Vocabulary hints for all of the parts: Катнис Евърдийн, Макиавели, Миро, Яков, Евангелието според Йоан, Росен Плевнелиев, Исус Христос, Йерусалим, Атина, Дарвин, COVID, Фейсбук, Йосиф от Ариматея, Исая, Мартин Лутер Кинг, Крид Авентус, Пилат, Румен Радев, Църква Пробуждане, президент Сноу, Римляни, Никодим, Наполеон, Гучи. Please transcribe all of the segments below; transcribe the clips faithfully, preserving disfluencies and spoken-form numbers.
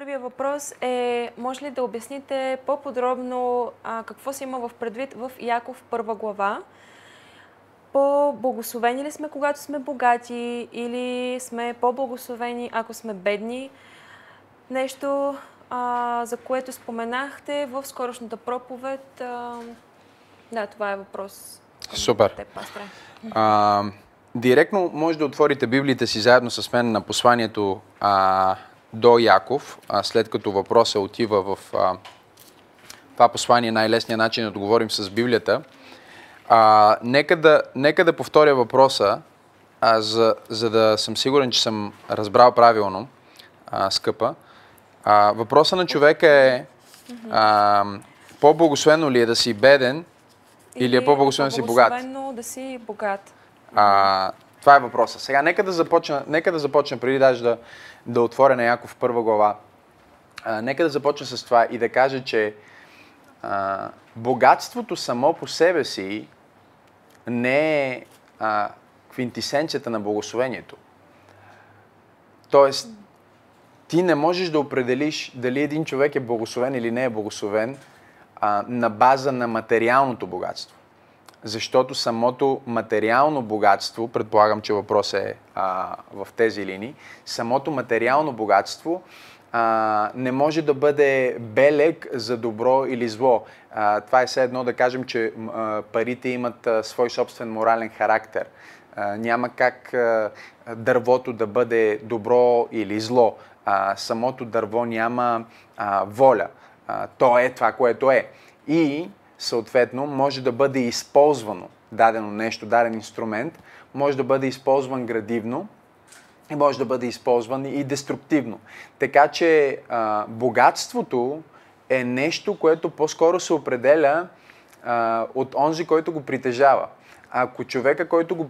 Първият въпрос е, може ли да обясните по-подробно а, какво се има в предвид в Яков първа глава? По-благословени ли сме, когато сме богати, или сме по-благословени, ако сме бедни? Нещо, а, за което споменахте в скорошната проповед. А, да, това е въпрос. Супер. Те, а, директно може да отворите Библията си заедно с мен на посланието а, до Яков, а, след като въпроса отива в а, това послание. Най-лесният начин да отговорим с Библията. А, нека, да, нека да повторя въпроса, а, за, за да съм сигурен, че съм разбрал правилно, а, скъпа. А, въпроса на човека е а, по-благословено ли е да си беден или, или е по-благословено да си богат? Да си богат. А, това е въпроса. Сега нека да започна, нека да започна преди даже да, да отворя на Яков първа глава. А, нека да започна с това и да кажа, че а, богатството само по себе си не е а, квинтисенцията на благословението. Тоест, ти не можеш да определиш дали един човек е благословен или не е благословен а, на база на материалното богатство. Защото самото материално богатство, предполагам, че въпросът е а, в тези линии, самото материално богатство а, не може да бъде белег за добро или зло. А, това е все едно да кажем, че а, парите имат а, свой собствен морален характер. А, няма как а, дървото да бъде добро или зло. А, самото дърво няма а, воля. А, то е това, което е. И съответно може да бъде използвано дадено нещо, даден инструмент, може да бъде използван градивно и може да бъде използван и деструктивно. Така че а, богатството е нещо, което по-скоро се определя а, от онзи, който го притежава. Ако човека, който го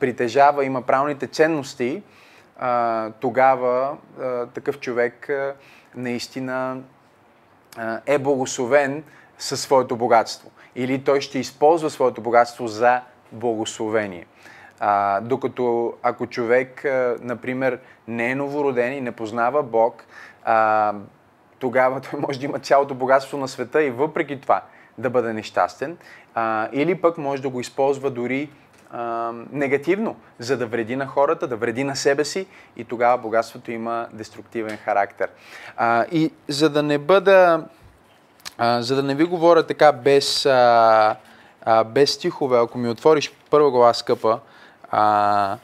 притежава, има правилните ценности, а, тогава а, такъв човек а, наистина а, е благословен със своето богатство. Или той ще използва своето богатство за благословение. А, докато ако човек, а, например, не е новороден и не познава Бог, а, тогава той може да има цялото богатство на света и въпреки това да бъде нещастен. А, или пък може да го използва дори а, негативно, за да вреди на хората, да вреди на себе си, и тогава богатството има деструктивен характер. А, и за да не бъда... А, за да не ви говоря така без, а, а, без стихове, ако ми отвориш първа глава, скъпа, а,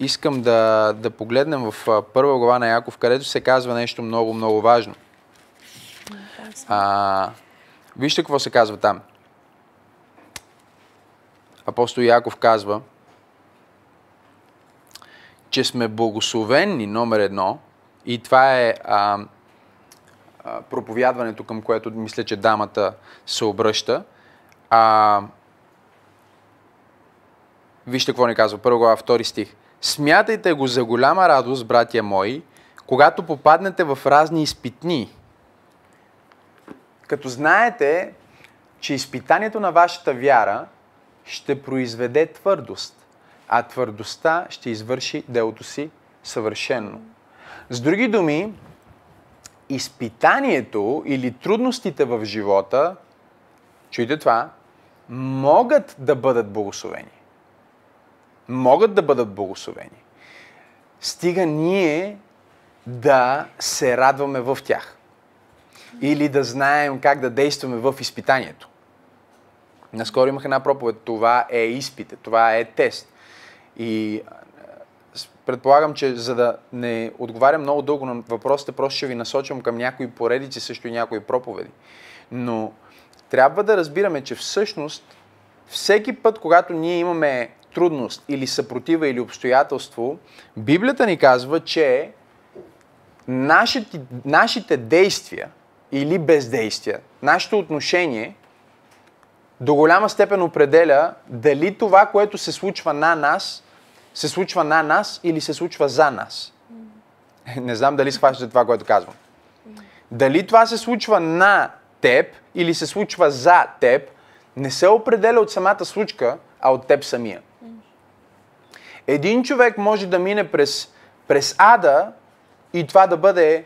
искам да, да погледнем в първа глава на Яков, където се казва нещо много, много важно. А, вижте какво се казва там. Апостол Яков казва, че сме благословени, номер едно, и това е... А, проповядването, към което мисля, че дамата се обръща. А... Вижте какво ни казва, първа глава, втори стих. Смятайте го за голяма радост, братя мои, когато попаднете в разни изпитни. Като знаете, че изпитанието на вашата вяра ще произведе твърдост, а твърдостта ще извърши делото си съвършено. С други думи, изпитанието или трудностите в живота, чуйте това, могат да бъдат благословени. Могат да бъдат благословени. Стига ние да се радваме в тях. Или да знаем как да действаме в изпитанието. Наскоро имах една проповед. Това е изпит, това е тест. И... предполагам, че за да не отговарям много дълго на въпросите, просто ще ви насочвам към някои поредици, също и някои проповеди. Но трябва да разбираме, че всъщност всеки път, когато ние имаме трудност или съпротива или обстоятелство, Библията ни казва, че нашите, нашите действия или бездействия, нашето отношение до голяма степен определя дали това, което се случва на нас, се случва на нас или се случва за нас. Не знам дали схващате това, което казвам. Дали това се случва на теб или се случва за теб, не се определя от самата случка, а от теб самия. Един човек може да мине през, през ада и това да бъде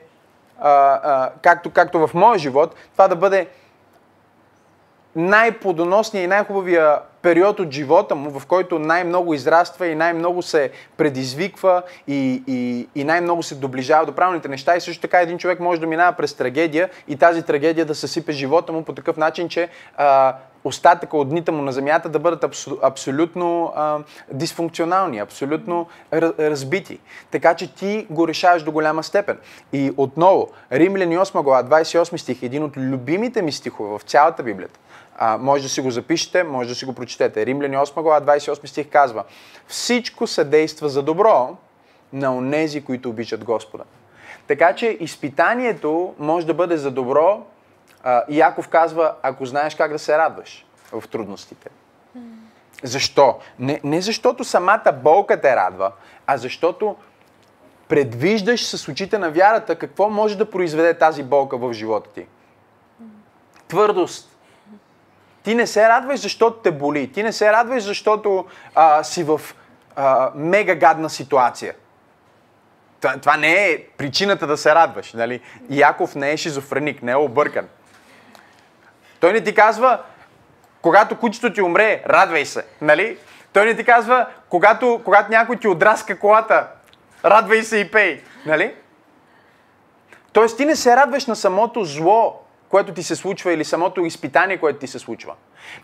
а, а, както, както в моя живот, това да бъде най-плодоносният и най-хубавия период от живота му, в който най-много израства и най-много се предизвиква и, и, и най-много се доближава до правилните неща. И също така един човек може да минава през трагедия и тази трагедия да съсипе живота му по такъв начин, че а, остатъка от дните му на земята да бъдат абсу, абсолютно а, дисфункционални, абсолютно разбити. Така че ти го решаваш до голяма степен. И отново, Римляни осма глава, двадесет и осми стих, един от любимите ми стихове в цялата Библията. А, може да си го запишете, може да си го прочетете. Римляни осма глава, двадесет и осми стих казва: всичко съдейства за добро на онези, които обичат Господа. Така че изпитанието може да бъде за добро. а, Яков казва, ако знаеш как да се радваш в трудностите. Mm. Защо? Не, не защото самата болка те радва, а защото предвиждаш с очите на вярата какво може да произведе тази болка в живота ти. Mm. Твърдост. Ти не се радваш, защото те боли. Ти не се радваш, защото а, си в а, мега гадна ситуация. Това, това не е причината да се радваш. Нали? Яков не е шизофреник, не е объркан. Той не ти казва, когато кучето ти умре, радвай се. Нали? Той не ти казва, когато, когато някой ти отраска колата, радвай се и пей. Нали? Тоест ти не се радваш на самото зло, което ти се случва, или самото изпитание, което ти се случва.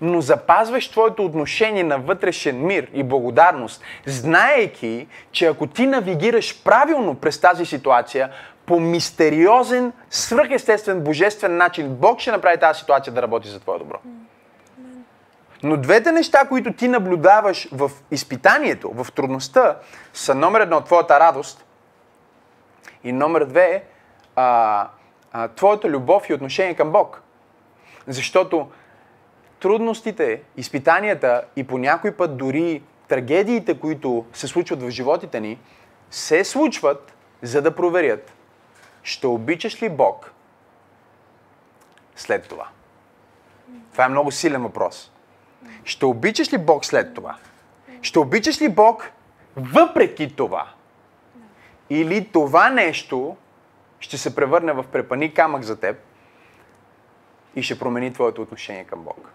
Но запазваш твоето отношение на вътрешен мир и благодарност, знаейки, че ако ти навигираш правилно през тази ситуация, по мистериозен, свръхестествен, божествен начин, Бог ще направи тази ситуация да работи за твое добро. Но двете неща, които ти наблюдаваш в изпитанието, в трудността, са номер едно, твоята радост, и номер две, а... твоята любов и отношение към Бог. Защото трудностите, изпитанията и по някой път дори трагедиите, които се случват в животите ни, се случват, за да проверят, ще обичаш ли Бог след това. Това е много силен въпрос. Ще обичаш ли Бог след това? Ще обичаш ли Бог въпреки това? Или това нещо ще се превърне в препъни камък за теб и ще промени твоето отношение към Бог.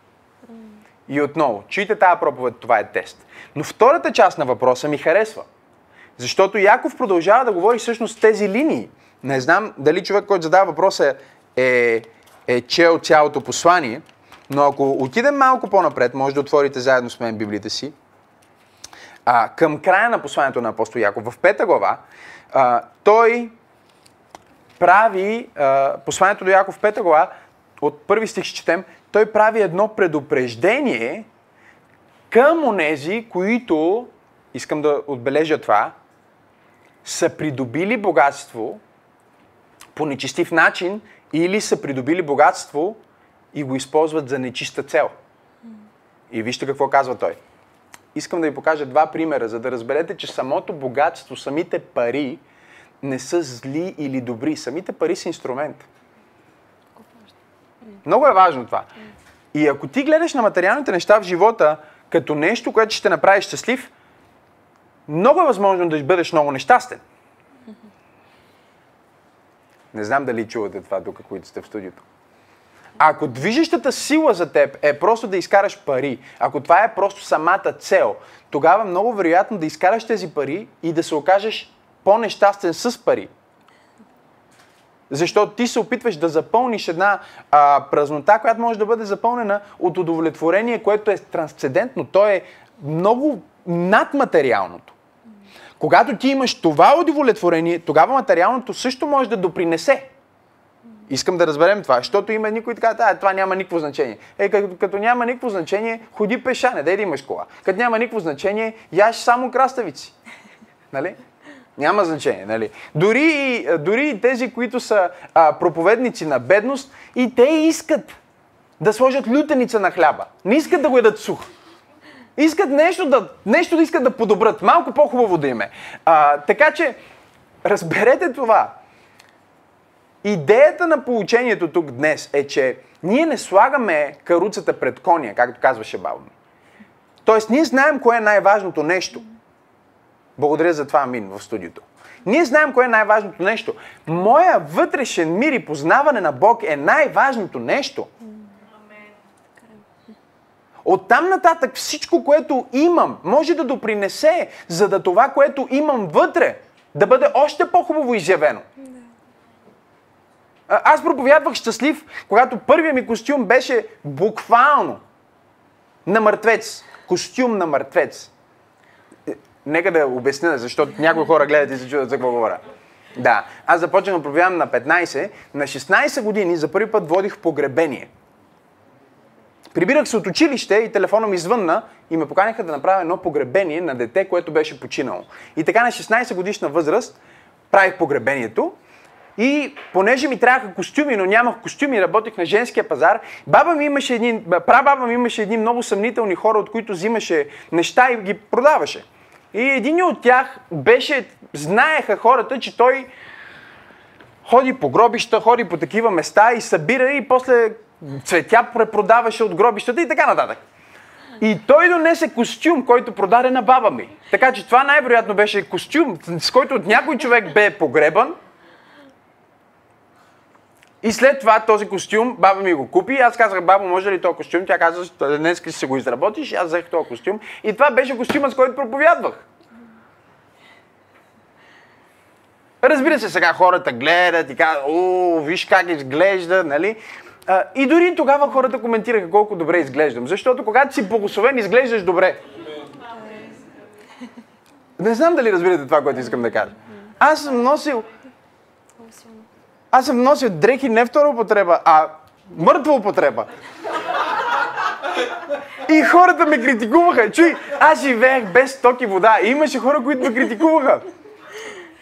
И отново, чуйте тази проповед, това е тест. Но втората част на въпроса ми харесва. Защото Яков продължава да говори всъщност тези линии. Не знам дали човек, който задава въпроса, е, е чел цялото послание, но ако отидем малко по-напред, може да отворите заедно с мен Библията си, а, към края на посланието на апостол Яков, в пета глава, а, той прави, а, посланието до Яков пета глава, от първи стих ще четем, той прави едно предупреждение към онези, които, искам да отбележа това, са придобили богатство по нечистив начин или са придобили богатство и го използват за нечиста цел. И вижте какво казва той. Искам да ви покажа два примера, за да разберете, че самото богатство, самите пари, не са зли или добри. Самите пари са инструмент. Много е важно това. И ако ти гледаш на материалните неща в живота като нещо, което ще направи щастлив, много е възможно да бъдеш много нещастен. Не знам дали чувате това тук, които сте в студиото. Ако движещата сила за теб е просто да изкараш пари, ако това е просто самата цел, тогава много вероятно да изкараш тези пари и да се окажеш по-нещастен с пари. Защото ти се опитваш да запълниш една а, празнота, която може да бъде запълнена от удовлетворение, което е трансцендентно. То е много над материалното. Когато ти имаш това удовлетворение, тогава материалното също може да допринесе. Искам да разберем това, защото има никой така, а това няма никакво значение. Е, като, като няма никакво значение, ходи пеша, не дай да имаш кола. Като няма никакво значение, яш само краставици. Нали? Няма значение, нали? Дори, дори тези, които са а, проповедници на бедност, и те искат да сложат лютеница на хляба. Не искат да го едат сух. Искат нещо да, нещо да искат да подобрат. Малко по-хубаво да им е. А, така че, разберете това. Идеята на поучението тук днес е, че ние не слагаме каруцата пред коня, както казваше баба ми. Тоест, ние знаем кое е най-важното нещо. Благодаря за това, амин, в студиото. Ние знаем кое е най-важното нещо. Моя вътрешен мир и познаване на Бог е най-важното нещо. Оттам нататък всичко, което имам, може да допринесе, за да това, което имам вътре, да бъде още по-хубаво изявено. Аз проповядвах щастлив, когато първият ми костюм беше буквално на мъртвец. Костюм на мъртвец. Нека да обясня, защото някои хора гледат и се чудят за какво говоря. Да, аз започнах да проповядвам на петнайсет. На шестнайсет години за първи път водих погребение. Прибирах се от училище и телефона ми звънна и ме поканиха да направя едно погребение на дете, което беше починало. И така на шестнайсет годишна възраст правих погребението. И понеже ми трябваха костюми, но нямах костюми, работих на женския пазар, баба ми имаше един, прабаба ми имаше едни много съмнителни хора, от които взимаше неща и ги продаваше. И един от тях беше, знаеха хората, че той ходи по гробища, ходи по такива места и събира и после цветя препродаваше от гробищата и така нататък. И той донесе костюм, който продаде на баба ми. Така че това най-вероятно беше костюм, с който от някой човек бе погребан. И след това този костюм, баба ми го купи, аз казах, баба, може ли този костюм? Тя каза, днес ще се го изработиш, аз взех този костюм. И това беше костюмът, с който проповядвах. Разбира се, сега хората гледат и казват, о, виж как изглежда, нали? А, и дори тогава хората коментираха колко добре изглеждам, защото когато си благословен, изглеждаш добре. Не знам дали разбирате това, което искам да кажа. Аз съм носил... Аз съм носил дрехи не втора употреба, а мъртва употреба. И хората ме критикуваха. Чуй, аз живеех без ток и вода. И имаше хора, които ме критикуваха.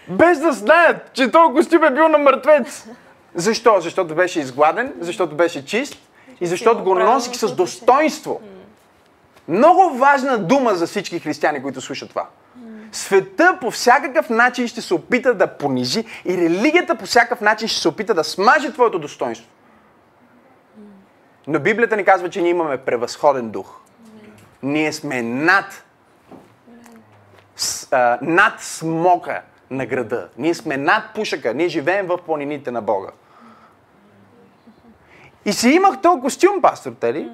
Без да знаят, че този костюм е бил на мъртвец. Защо? Защото беше изгладен, защото беше чист и защото го носих с достоинство. Много важна дума за всички християни, които слушат това. Светът по всякакъв начин ще се опита да понижи и религията по всякакъв начин ще се опита да смаже твоето достоинство. Но Библията ни казва, че ние имаме превъзходен дух. Ние сме над, с, а, над смока на града. Ние сме над пушъка. Ние живеем в планините на Бога. И си имах този костюм, пастор Тели.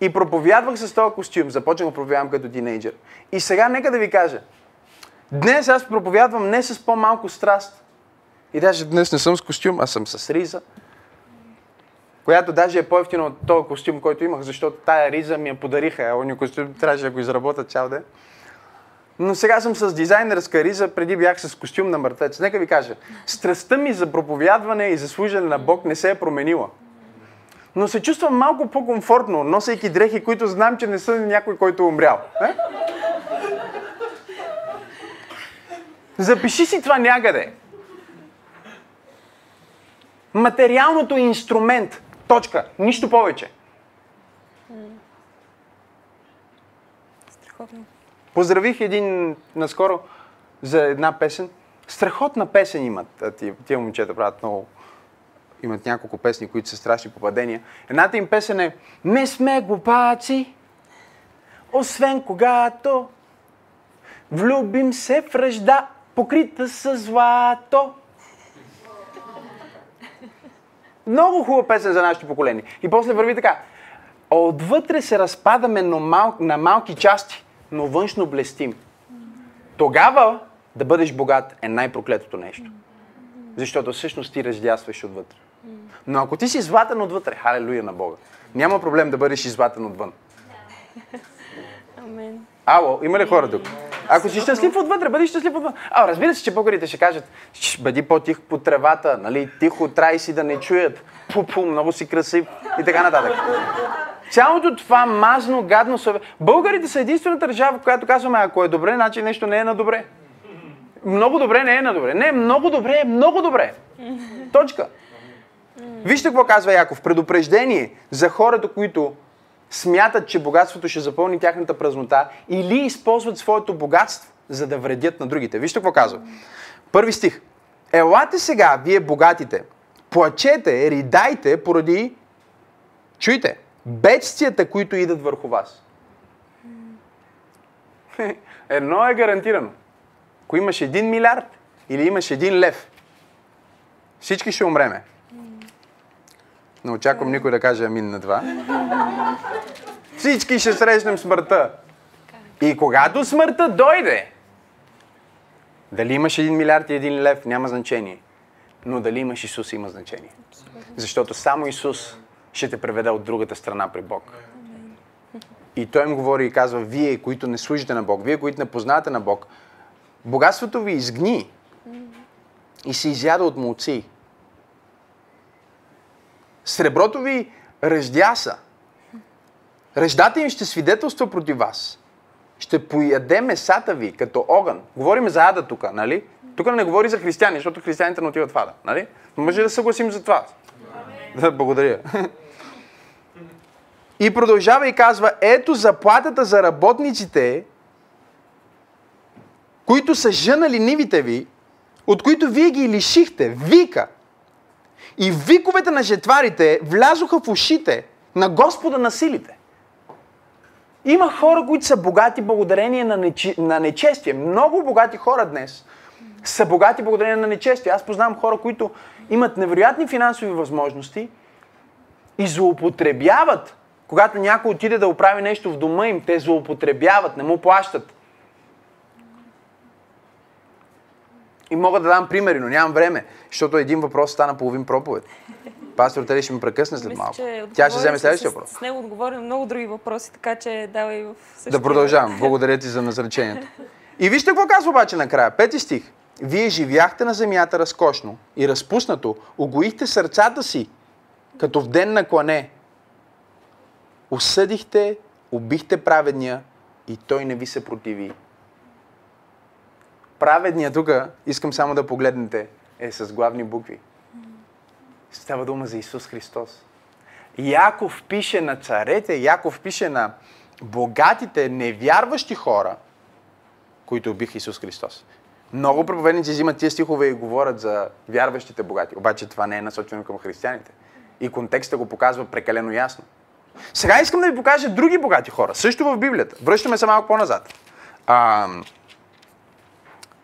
И проповядвах с този костюм. Започнах да проповядвам като тинейджър. И сега нека да ви кажа. Днес аз проповядвам не с по-малко страст. И даже днес не съм с костюм, а съм с риза. Която даже е по-евтина от този костюм, който имах, защото тая риза ми я подариха. Ония костюм трябваше да го изработят цял ден. Но сега съм с дизайнерска риза, преди бях с костюм на мъртвец. Нека ви кажа. Страстта ми за проповядване и за служене на Бог не се е променила. Но се чувствам малко по-комфортно, носейки дрехи, които знам, че не съм някой, който е умрял. Е? Запиши си това някъде. Материалното е инструмент. Точка. Нищо повече. Страхотно. Поздравих един наскоро за една песен. Страхотна песен имат. Тия, тия момчета правят много... Имат няколко песни, които са страшни попадения. Едната им песен е "Не сме глупаци, освен когато влюбим се в ръжда, покрита със злато." Много хубава песен за нашето поколение. И после върви така. Отвътре се разпадаме на, мал... на малки части, но външно блестим. Тогава да бъдеш богат е най-проклетото нещо. Защото всъщност ти раздястваш отвътре. Но ако ти си златен отвътре, халелуя на Бога, няма проблем да бъдеш излатен отвън. Амен. Ало, има ли хора тук? Ако си щастлив отвътре, бъди щастлив отвън. А, разбира се, че българите ще кажат, бъди по-тих по тревата, нали, тихо, трай си да не чуят, пу-пу, много си красив и така нататък. Цялото това мазно, гадно съве... Българите са единствената държава, в която казваме, ако е добре, значи нещо не е на добре. Много добре не е на добре. Не, много добре е много добре. Точка. Вижте какво казва Яков. Предупреждение за хората, които смятат, че богатството ще запълни тяхната празнота или използват своето богатство, за да вредят на другите. Вижте какво казва. Първи стих. Елате сега, вие богатите, плачете, ридайте поради, чуйте, бедствията, които идат върху вас. Едно е гарантирано. Ако имаш един милиард, или имаш един лев, всички ще умреме. Не очаквам никой да каже амин на два. Всички ще срещнем смъртта. И когато смъртта дойде, дали имаш един милиард и един лев, няма значение. Но дали имаш Исус, има значение. Защото само Исус ще те преведе от другата страна при Бог. И Той им говори и казва, вие, които не служите на Бог, вие, които не познавате на Бог, богатството ви изгни и се изяда от молци. Среброто ви ръждяса. Ръждата им ще свидетелства против вас. Ще пояде месата ви като огън. Говорим за ада тук, нали? Тук не говори за християни, защото християните не отиват в ада, нали? Но може да съгласим за това. Да, благодаря. И продължава и казва, ето заплатата за работниците, които са жънали нивите ви, от които вие ги лишихте, вика. И виковете на жетварите влязоха в ушите на Господа на силите. Има хора, които са богати благодарение на, нечи... на нечестие. Много богати хора днес са богати благодарение на нечестие. Аз познавам хора, които имат невероятни финансови възможности и злоупотребяват. Когато някой отиде да оправи нещо в дома им, те злоупотребяват, не му плащат. И мога да дам примери, но нямам време, защото един въпрос стана половин проповед. Пастор Тери ще ме прекъсне след малко. Мисля, тя ще вземе следващия въпрос. С него отговори на много други въпроси, така че давай в същия. Да продължавам. Благодаря ти за насречението. И вижте какво казва обаче накрая. Пети стих. Вие живяхте на земята разкошно и разпуснато, угоихте сърцата си, като в ден на клане. Осъдихте, убихте праведния и той не ви се противи. Праведния тук, искам само да погледнете, е с главни букви. Става дума за Исус Христос. Яков пише на царете, Яков пише на богатите, невярващи хора, които убих Исус Христос. Много проповедници взимат тия стихове и говорят за вярващите богати. Обаче това не е насочено към християните. И контекста го показва прекалено ясно. Сега искам да ви покажа други богати хора, също в Библията. Връщаме се малко по-назад. А,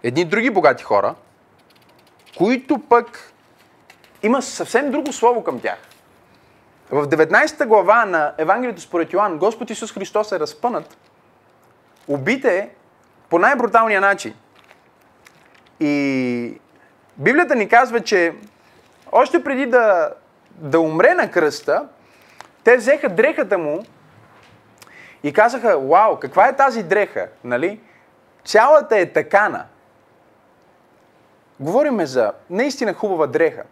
едни други богати хора, които пък има съвсем друго слово към тях. В деветнайсета глава на Евангелието според Йоан, Господ Исус Христос е разпънат, убите по най-бруталния начин. И Библията ни казва, че още преди да, да умре на кръста, те взеха дрехата му и казаха, вау, каква е тази дреха, нали? Цялата е такана. Говориме за наистина хубава дреха.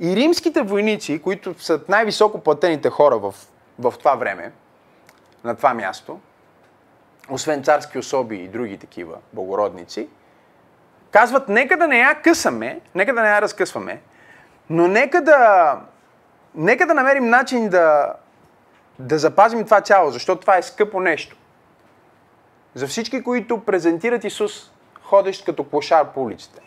И римските войници, които са най-високо платените хора в, в това време, на това място, освен царски особи и други такива благородници, казват, нека да не я късаме, нека да не я разкъсваме, но нека да... Нека да намерим начин да, да запазим това цяло, защото това е скъпо нещо. За всички, които презентират Исус, ходещ като клошар по улиците.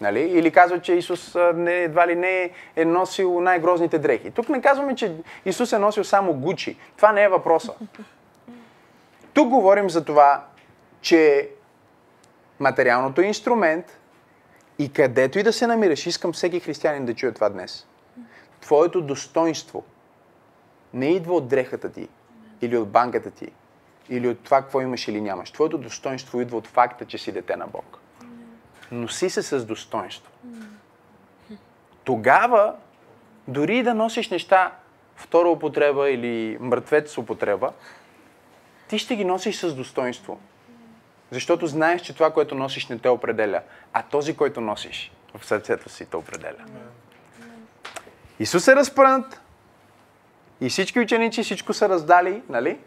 Нали? Или казват, че Исус не, едва ли не е носил най-грозните дрехи. Тук не казваме, че Исус е носил само Гучи. Това не е въпроса. Тук говорим за това, че материалното е инструмент и където и да се намираш, искам всеки християнин да чуе това днес. Твоето достоинство не идва от дрехата ти, или от банката ти, или от това, какво имаш или нямаш. Твоето достоинство идва от факта, че си дете на Бог. Носи се с достоинство. Тогава, дори да носиш неща втора употреба или мъртвец употреба, ти ще ги носиш с достоинство. Защото знаеш, че това, което носиш, не те определя, а този, който носиш в сърцето си, те определя. Исус е разпънат и всички ученици всичко са раздали, нали?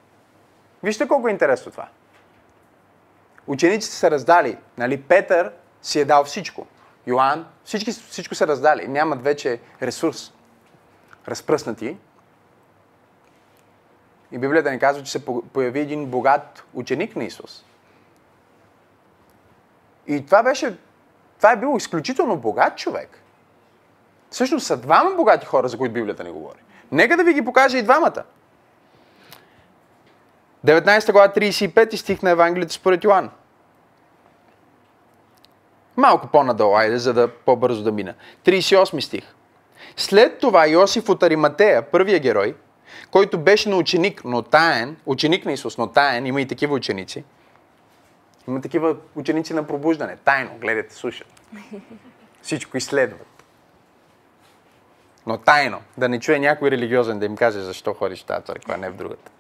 Вижте колко е интересно това. Учениците са раздали, нали? Петър си е дал всичко. Йоан, всички, всичко са раздали. Нямат вече ресурс. Разпръснати. И Библията ни казва, че се появи един богат ученик на Исус. И това беше, това е бил изключително богат човек. Всъщност са двама богати хора, за които Библията не говори. Нека да ви ги покажа и двамата. деветнайсета глава, трийсет и пети стих на Евангелието според Йоан. Малко по-надолу, айде, за да по-бързо да мина. тридесет и осми стих. След това Йосиф от Ариматея, първия герой, който беше на ученик, но таен, ученик на Исус, но таен, има и такива ученици. Има такива ученици на пробуждане. Тайно гледате, слушат. Всичко изследват. Но тайно. Да не чуе някой религиозен да им каже защо ходиш в тази църква, а не в другата.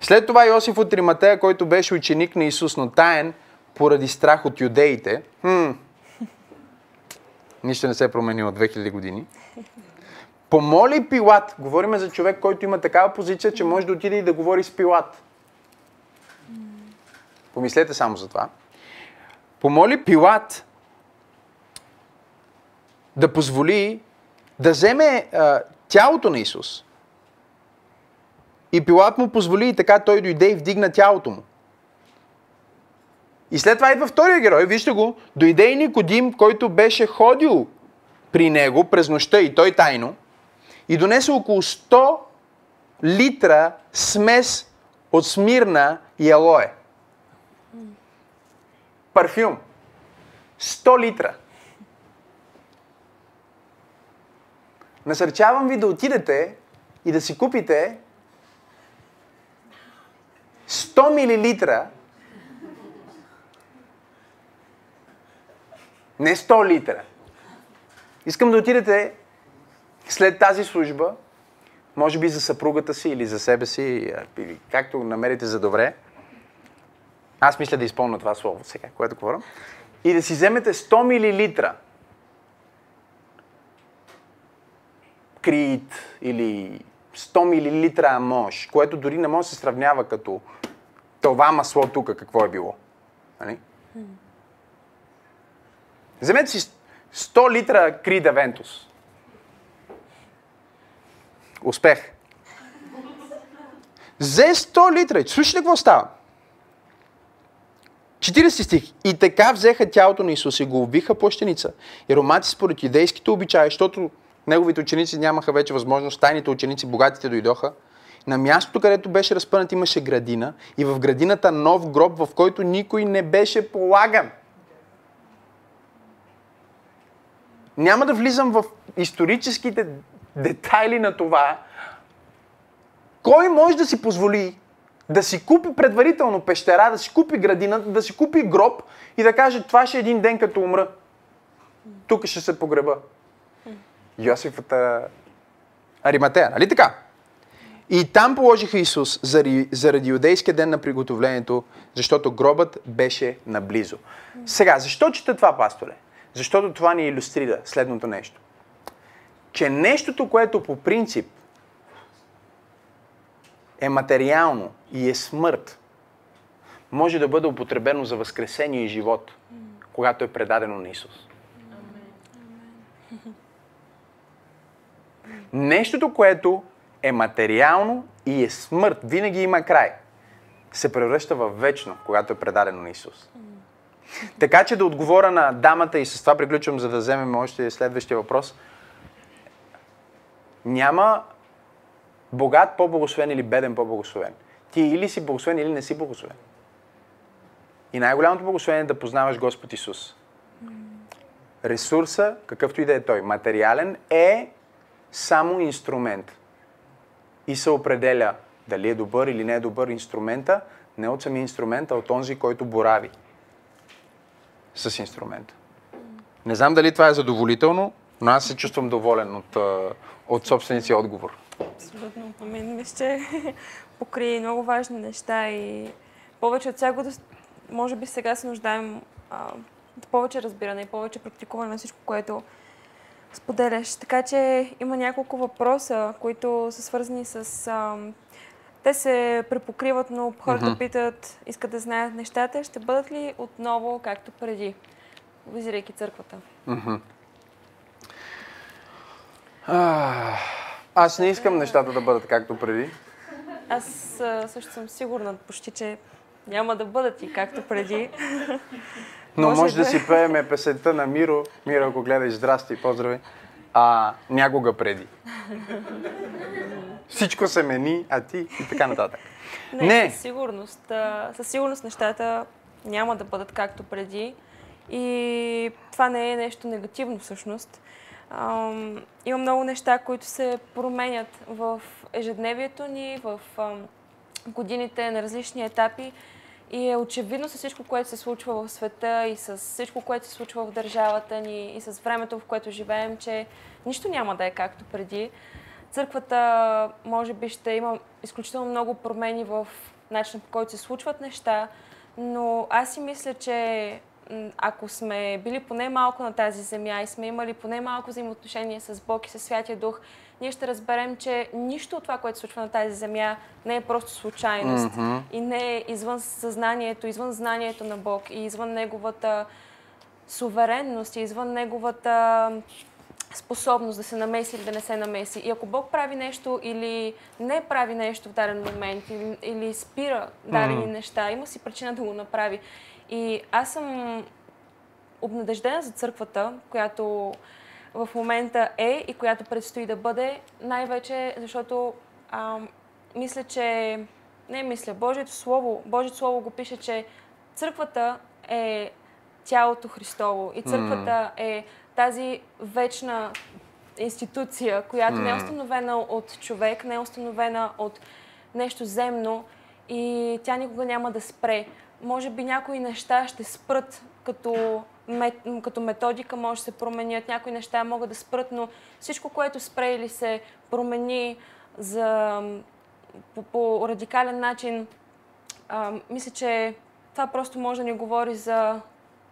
След това Йосиф от Ариматея, който беше ученик на Исус, но таен, поради страх от юдеите. Хм, нищо не се е променило от две хиляди години. Помоли Пилат. Говориме за човек, който има такава позиция, че може да отиде и да говори с Пилат. Помислете само за това. Помоли Пилат да позволи да вземе а, тялото на Исус. И Пилат му позволи и така той дойде и вдигна тялото му. И след това идва втория герой, вижте го, дойде и Никодим, който беше ходил при него през нощта и той тайно и донесе около сто литра смес от смирна и алое. Парфюм. сто литра. Насърчавам ви да отидете и да си купите сто милилитра. Не сто литра. Искам да отидете след тази служба, може би за съпругата си или за себе си, или както намерите за добре. Аз мисля да изпълня това слово сега, което говоря. И да си вземете сто милилитра. Крит или сто милилитра амош, което дори не може да се сравнява като това масло тук, какво е било. Нали? Вземете си сто литра Крид Авентус. Успех. Взе сто литра. Слушайте какво става. четиридесети стих. И така взеха тялото на Исус и го убиха плащеница. И ромаци според юдейските обичаи, защото неговите ученици нямаха вече възможност, тайните ученици, богатите дойдоха. На мястото, където беше разпънат, имаше градина и в градината нов гроб, в който никой не беше полаган. Няма да влизам в историческите детайли на това. Кой може да си позволи да си купи предварително пещера, да си купи градина, да си купи гроб и да каже, това ще е един ден като умра. Тук ще се погреба. Йосиф от Ариматея, нали така? И там положиха Исус заради, заради юдейския ден на приготовлението, защото гробът беше наблизо. Сега, защо чета това, пастоле? Защото това ни илюстрира следното нещо. Че нещото, което по принцип е материално и е смърт, може да бъде употребено за възкресение и живот, когато е предадено на Исус. Нещото, което е материално и е смърт, винаги има край, се превръща в вечно, когато е предадено на Исус. Така че да отговоря на дамата и с това приключвам, за да вземем още следващия въпрос. Няма богат по-благословен или беден по-благословен. Ти или си благословен, или не си благословен. И най-голямото благословение е да познаваш Господ Исус. Ресурса, какъвто и да е той, материален, е само инструмент. И се определя дали е добър или не е добър инструмента, не от самия инструмент, а от онзи, който борави с инструмента. Не знам дали това е задоволително, но аз се чувствам доволен от, от собствения си отговор. Абсолютно. По мен ми ще покри много важни неща и повече от всяко, може би сега се нуждаем а, повече разбиране и повече практикуване на всичко, което споделяш. Така че има няколко въпроса, които са свързани с... А, те се препокриват, но хората mm-hmm. питат, искат да знаят нещата. Ще бъдат ли отново, както преди, визирайки църквата? Mm-hmm. а, аз не искам нещата да бъдат както преди. Аз а, също съм сигурна почти, че няма да бъдат и както преди. Но може, може да... да си пееме песента на Миро. Миро, ако гледаш, здрасти, поздрави. А, някога преди. Всичко се мени, а ти и така нататък. Не, не. Със сигурност, със сигурност нещата няма да бъдат както преди, И това не е нещо негативно всъщност. Ам, има много неща, които се променят в ежедневието ни, в ам, годините на различни етапи. И е очевидно с всичко, което се случва в света и с всичко, което се случва в държавата ни и с времето, в което живеем, че нищо няма да е както преди. Църквата може би ще има изключително много промени в начина, по който се случват неща, но аз си мисля, че ако сме били поне малко на тази земя и сме имали поне малко взаимоотношение с Бог и със Святия Дух, ние ще разберем, че нищо от това, което се случва на тази земя, не е просто случайност. Mm-hmm. И не е извън съзнанието, извън знанието на Бог и извън неговата суверенност и извън неговата способност да се намеси или да не се намеси. И ако Бог прави нещо или не прави нещо в даден момент, или, или спира дадени mm-hmm. неща, има си причина да го направи. И аз съм обнадеждена за църквата, която в момента е и която предстои да бъде, най-вече защото а, мисля, че... Не мисля, Божието Слово, Божието Слово го пише, че църквата е тялото Христово и църквата mm. е тази вечна институция, която mm. не е установена от човек, не е установена от нещо земно и тя никога няма да спре. Може би някои неща ще спрат като, мет, като методика, може да се променят, някои неща могат да спрат, но всичко, което спре или се промени за, по, по радикален начин, а, мисля, че това просто може да ни говори за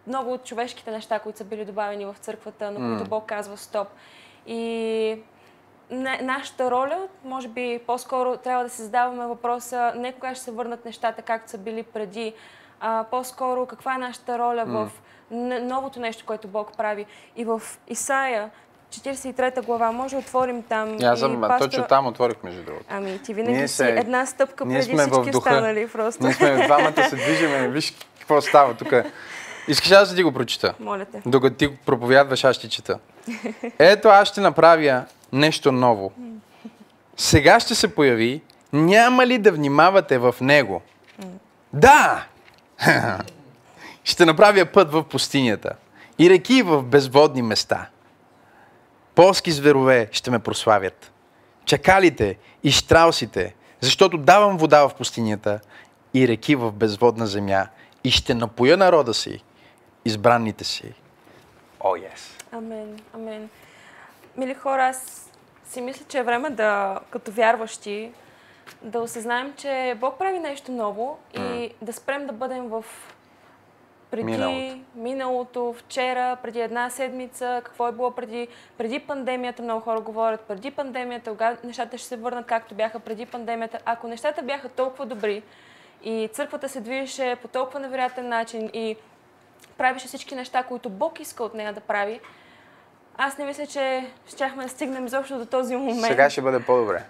много от човешките неща, които са били добавени в църквата, на които Бог казва стоп. И на, нашата роля, може би по-скоро трябва да си задаваме въпроса не кога ще се върнат нещата, както са били преди, а по-скоро каква е нашата роля mm. в новото нещо, което Бог прави. И в Исая, четиридесет и трета глава, може да отворим там. Аз съм, пастора... точно там отворих, между другото. Ами, ти винаги ние си се... една стъпка преди всички духа... останали просто. Ние сме в двамата, се движиме, виж какво става тук. Искаш аз да ти го прочита? Моля те. Докато ти проповядваш, аз ще чета. Ето, аз ще направя нещо ново. Сега ще се появи, няма ли да внимавате в него? Да! Ще направя път в пустинята и реки в безводни места. Полски зверове ще ме прославят. Чакалите и щраусите, защото давам вода в пустинята и реки в безводна земя и ще напоя народа си, избранните си. О, oh, yes! Амен, амен. Мили хора, аз си мисля, че е време да, като вярващи, да осъзнаем, че Бог прави нещо ново и mm. да спрем да бъдем в преди миналото. миналото, вчера, преди една седмица, какво е било преди, преди пандемията, много хора говорят, преди пандемията, кога нещата ще се върнат както бяха преди пандемията. Ако нещата бяха толкова добри и църквата се движеше по толкова невероятен начин и правеше всички неща, които Бог иска от нея да прави, аз не мисля, че щяхме да стигнем изобщо до този момент. Сега ще бъде по-добре.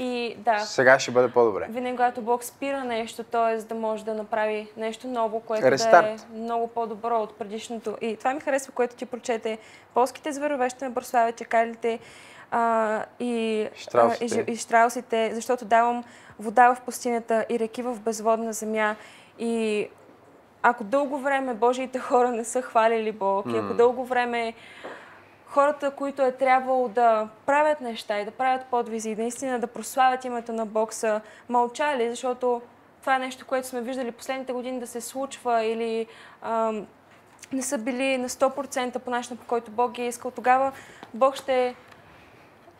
И да. Сега ще бъде по-добре. Винаги, когато Бог спира нещо, т.е. да може да направи нещо ново, което Рестарт. да е много по-добро от предишното. И това ми харесва, което ти прочете. Полските зверове ще ме прославят, чакалите а, и, щраусите. А, и, и щраусите, защото давам вода в пустинята и реки в безводна земя. И ако дълго време Божиите хора не са хвалили Бог, mm. и ако дълго време хората, които е трябвало да правят неща и да правят подвизи и наистина да прославят името на Бог, са мълчали, защото това е нещо, което сме виждали последните години да се случва или ам, не са били на сто процента по начина, по който Бог ги е искал. Тогава Бог ще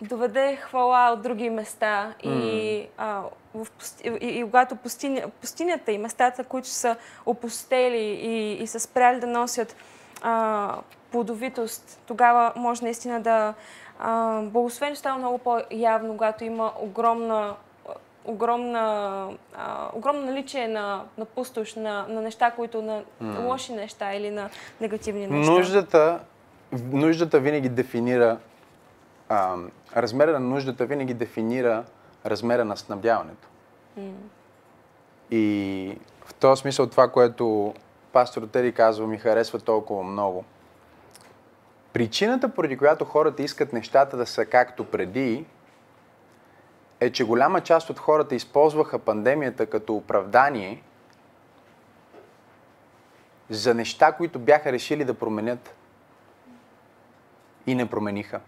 доведе хвала от други места mm. и, а, в пусти... и, и когато пустиня... пустинята и местата, които са опустели и, и са спряли да носят а, плодовитост, тогава може наистина да... А, благословението става много по-явно, когато има огромна, огромна, а, огромно наличие на, на пустош, на, на неща, които на mm. лоши неща или на негативни неща. Нуждата, нуждата винаги дефинира... А, размера на нуждата винаги дефинира размера на снабдяването. Mm. И в този смисъл това, което пастор Тери казва, ми харесва толкова много. Причината, поради която хората искат нещата да са както преди, е, че голяма част от хората използваха пандемията като оправдание за неща, които бяха решили да променят и не промениха.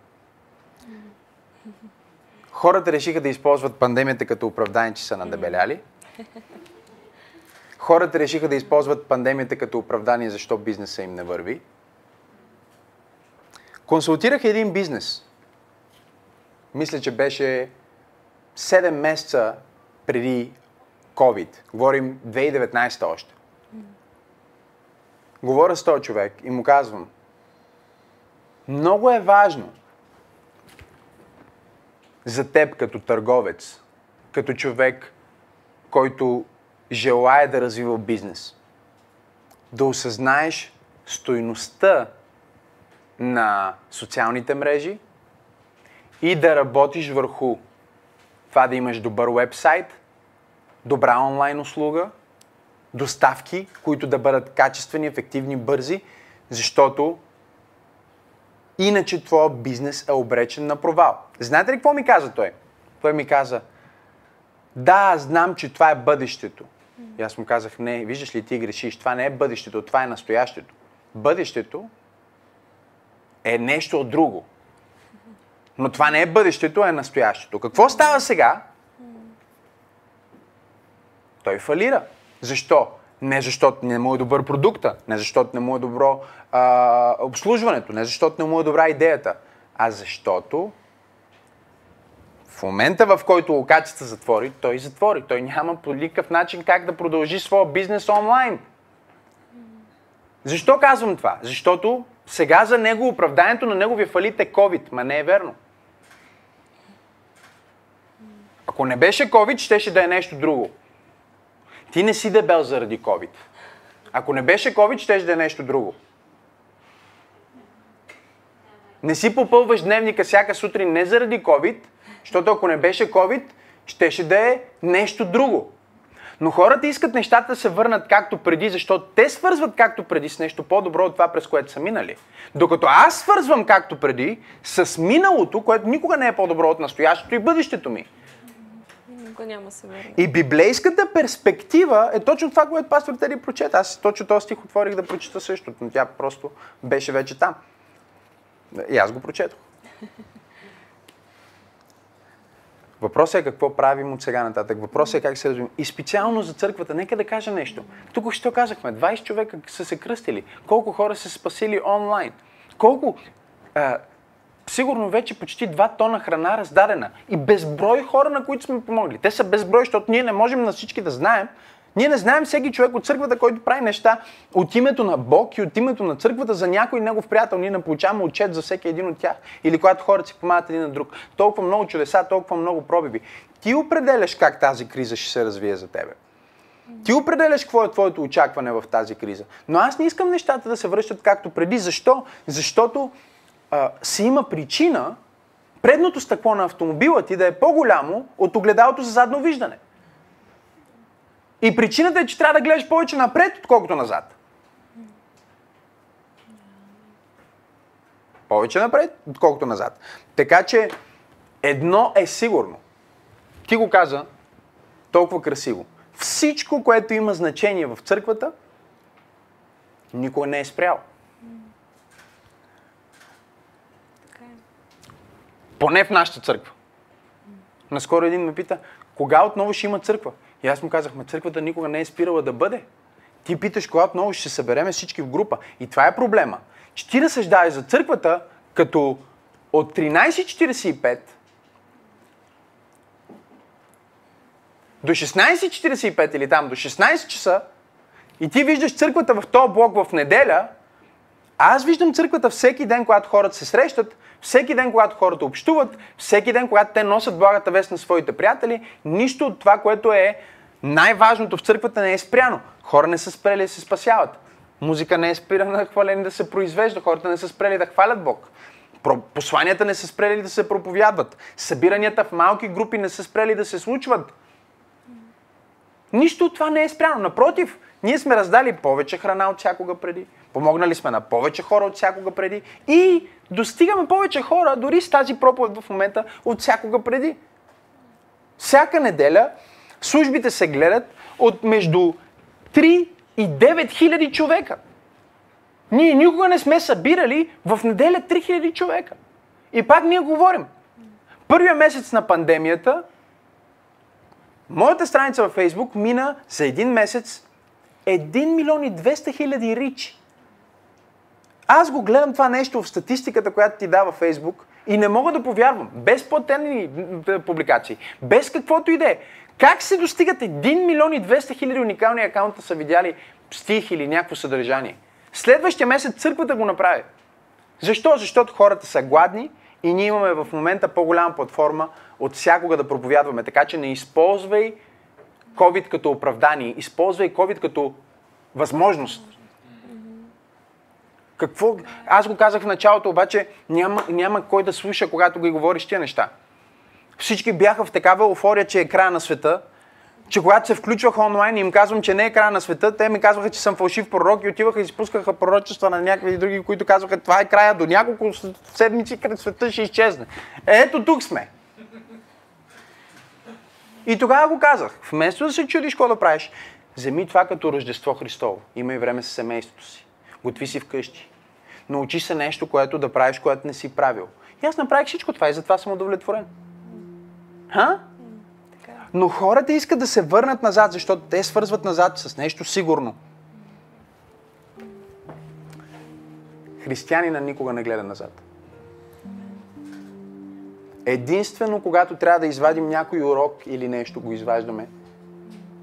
Хората решиха да използват пандемията като оправдание, че са надебеляли. Хората решиха да използват пандемията като оправдание, защо бизнеса им не върви. Консултирах един бизнес. Мисля, че беше седем месеца преди COVID. Говорим две хиляди и деветнадесета още. Говоря с този човек и му казвам: много е важно за теб като търговец, като човек, който желая да развива бизнес, да осъзнаеш стойността на социалните мрежи и да работиш върху това да имаш добър уебсайт, добра онлайн услуга, доставки, които да бъдат качествени, ефективни, бързи, защото иначе твой бизнес е обречен на провал. Знаете ли какво ми каза той? Той ми каза: да, знам, че това е бъдещето. И аз му казах: не, виждаш ли, ти грешиш, това не е бъдещето, това е настоящето. Бъдещето е нещо друго. Но това не е бъдещето, е настоящето. Какво става сега? Той фалира. Защо? Не защото не му е добър продукта, не защото не му е добро а, обслужването, не защото не му е добра идеята, а защото в момента, в който локацията затвори, той затвори. Той няма по никакъв начин как да продължи своя бизнес онлайн. Защо казвам това? Защото сега за него оправданието на неговия фалит е COVID. Ма не е верно. Ако не беше COVID, щеше да е нещо друго. Ти не си дебел заради COVID. Ако не беше COVID, щеше да е нещо друго. Не си попълваш дневника всяка сутрин не заради COVID, защото ако не беше COVID, щеше да е нещо друго. Но хората искат нещата да се върнат както преди, защото те свързват както преди с нещо по-добро от това, през което са минали. Докато аз свързвам както преди с миналото, което никога не е по-добро от настоящето и бъдещето ми. Няма се върна. И библейската перспектива е точно това, което пастор Тери прочета. Аз точно този стих отворих да прочета същото, но тя просто беше вече там. И аз го прочетох. Въпросът е какво правим от сега нататък. Въпросът е как се развиваме. И специално за църквата, нека да кажа нещо. Тук ще казахме, двадесет човека са се кръстили. Колко хора са спасили онлайн. Колко... А, сигурно вече почти два тона храна раздадена. И безброй хора, на които сме помогли. Те са безброй, защото ние не можем на всички да знаем. Ние не знаем всеки човек от църквата, който прави неща от името на Бог и от името на църквата за някой негов приятел. Ние не получаваме отчет за всеки един от тях. Или когато хората си помагат един на друг. Толкова много чудеса, толкова много пробиби. Ти определяш как тази криза ще се развие за тебе. Ти определяш какво е твоето очакване в тази криза. Но аз не искам нещата да се връщат както преди. Защо? Защото Uh, си има причина предното стъкло на автомобила ти да е по-голямо от огледалото за задно виждане. И причината е, че трябва да гледаш повече напред, отколкото назад. Повече напред, отколкото назад. Така че едно е сигурно. Ти го каза толкова красиво. Всичко, което има значение в църквата, никой не е спрял. Поне в нашата църква. Наскоро един ме пита: кога отново ще има църква? И аз му казах: ме, църквата никога не е спирала да бъде. Ти питаш кога отново ще се събереме всички в група. И това е проблема. Че ти разсъждаваш за църквата, като от тринадесет и четиридесет и пет до шестнадесет и четиридесет и пет или там до шестнадесет часа и ти виждаш църквата в този блок в неделя. Аз виждам църквата всеки ден, когато хората се срещат, всеки ден, когато хората общуват, всеки ден, когато те носят благата вест на своите приятели. Нищо от това, което е най-важното в църквата, не е спряно. Хора не са спрели да се спасяват. Музика не е спирана да хвалени да се произвежда. Хората не са спрели да хвалят Бог. Посланията не са спрели да се проповядват. Събиранията в малки групи не са спрели да се случват. Нищо от това не е спряно. Напротив, ние сме раздали повече храна от всякога преди. Помогнали сме на повече хора от всякога преди и достигаме повече хора дори с тази проповед в момента от всякога преди. Всяка неделя службите се гледат от между три и девет хиляди човека. Ние никога не сме събирали в неделя три хиляди човека. И пак ние говорим. Първия месец на пандемията, моята страница във Фейсбук мина за един месец един милион и двеста хиляди ричи. Аз го гледам това нещо в статистиката, която ти дава Фейсбук, и не мога да повярвам. Без платени публикации, без каквото и да е. Как се достигат един милион и двеста хиляди уникални акаунта са видяли стих или някакво съдържание? Следващия месец църквата го направи. Защо? Защото хората са гладни и ние имаме в момента по-голяма платформа от всякога да проповядваме. Така че не използвай COVID като оправдание, използвай COVID като възможност. Какво? Аз го казах в началото, обаче няма, няма кой да слуша, когато ги говориш тия неща. Всички бяха в такава еуфория, че е края на света, че когато се включвах онлайн и им казвам, че не е края на света, те ми казваха, че съм фалшив пророк и отиваха и изпускаха пророчества на някакви други, които казваха, това е края, до няколко седмици света ще изчезне. Ето тук сме. И тогава го казах, вместо да се чудиш какво да правиш, вземи това като Рождество Христово. Имай време с семейството си. Готви си вкъщи. Научи се нещо, което да правиш, което не си правил. И аз направих всичко това и затова съм удовлетворен. Ха? Но хората искат да се върнат назад, защото те свързват назад с нещо сигурно. Християнина никога не гледа назад. Единствено, когато трябва да извадим някой урок или нещо, го изваждаме,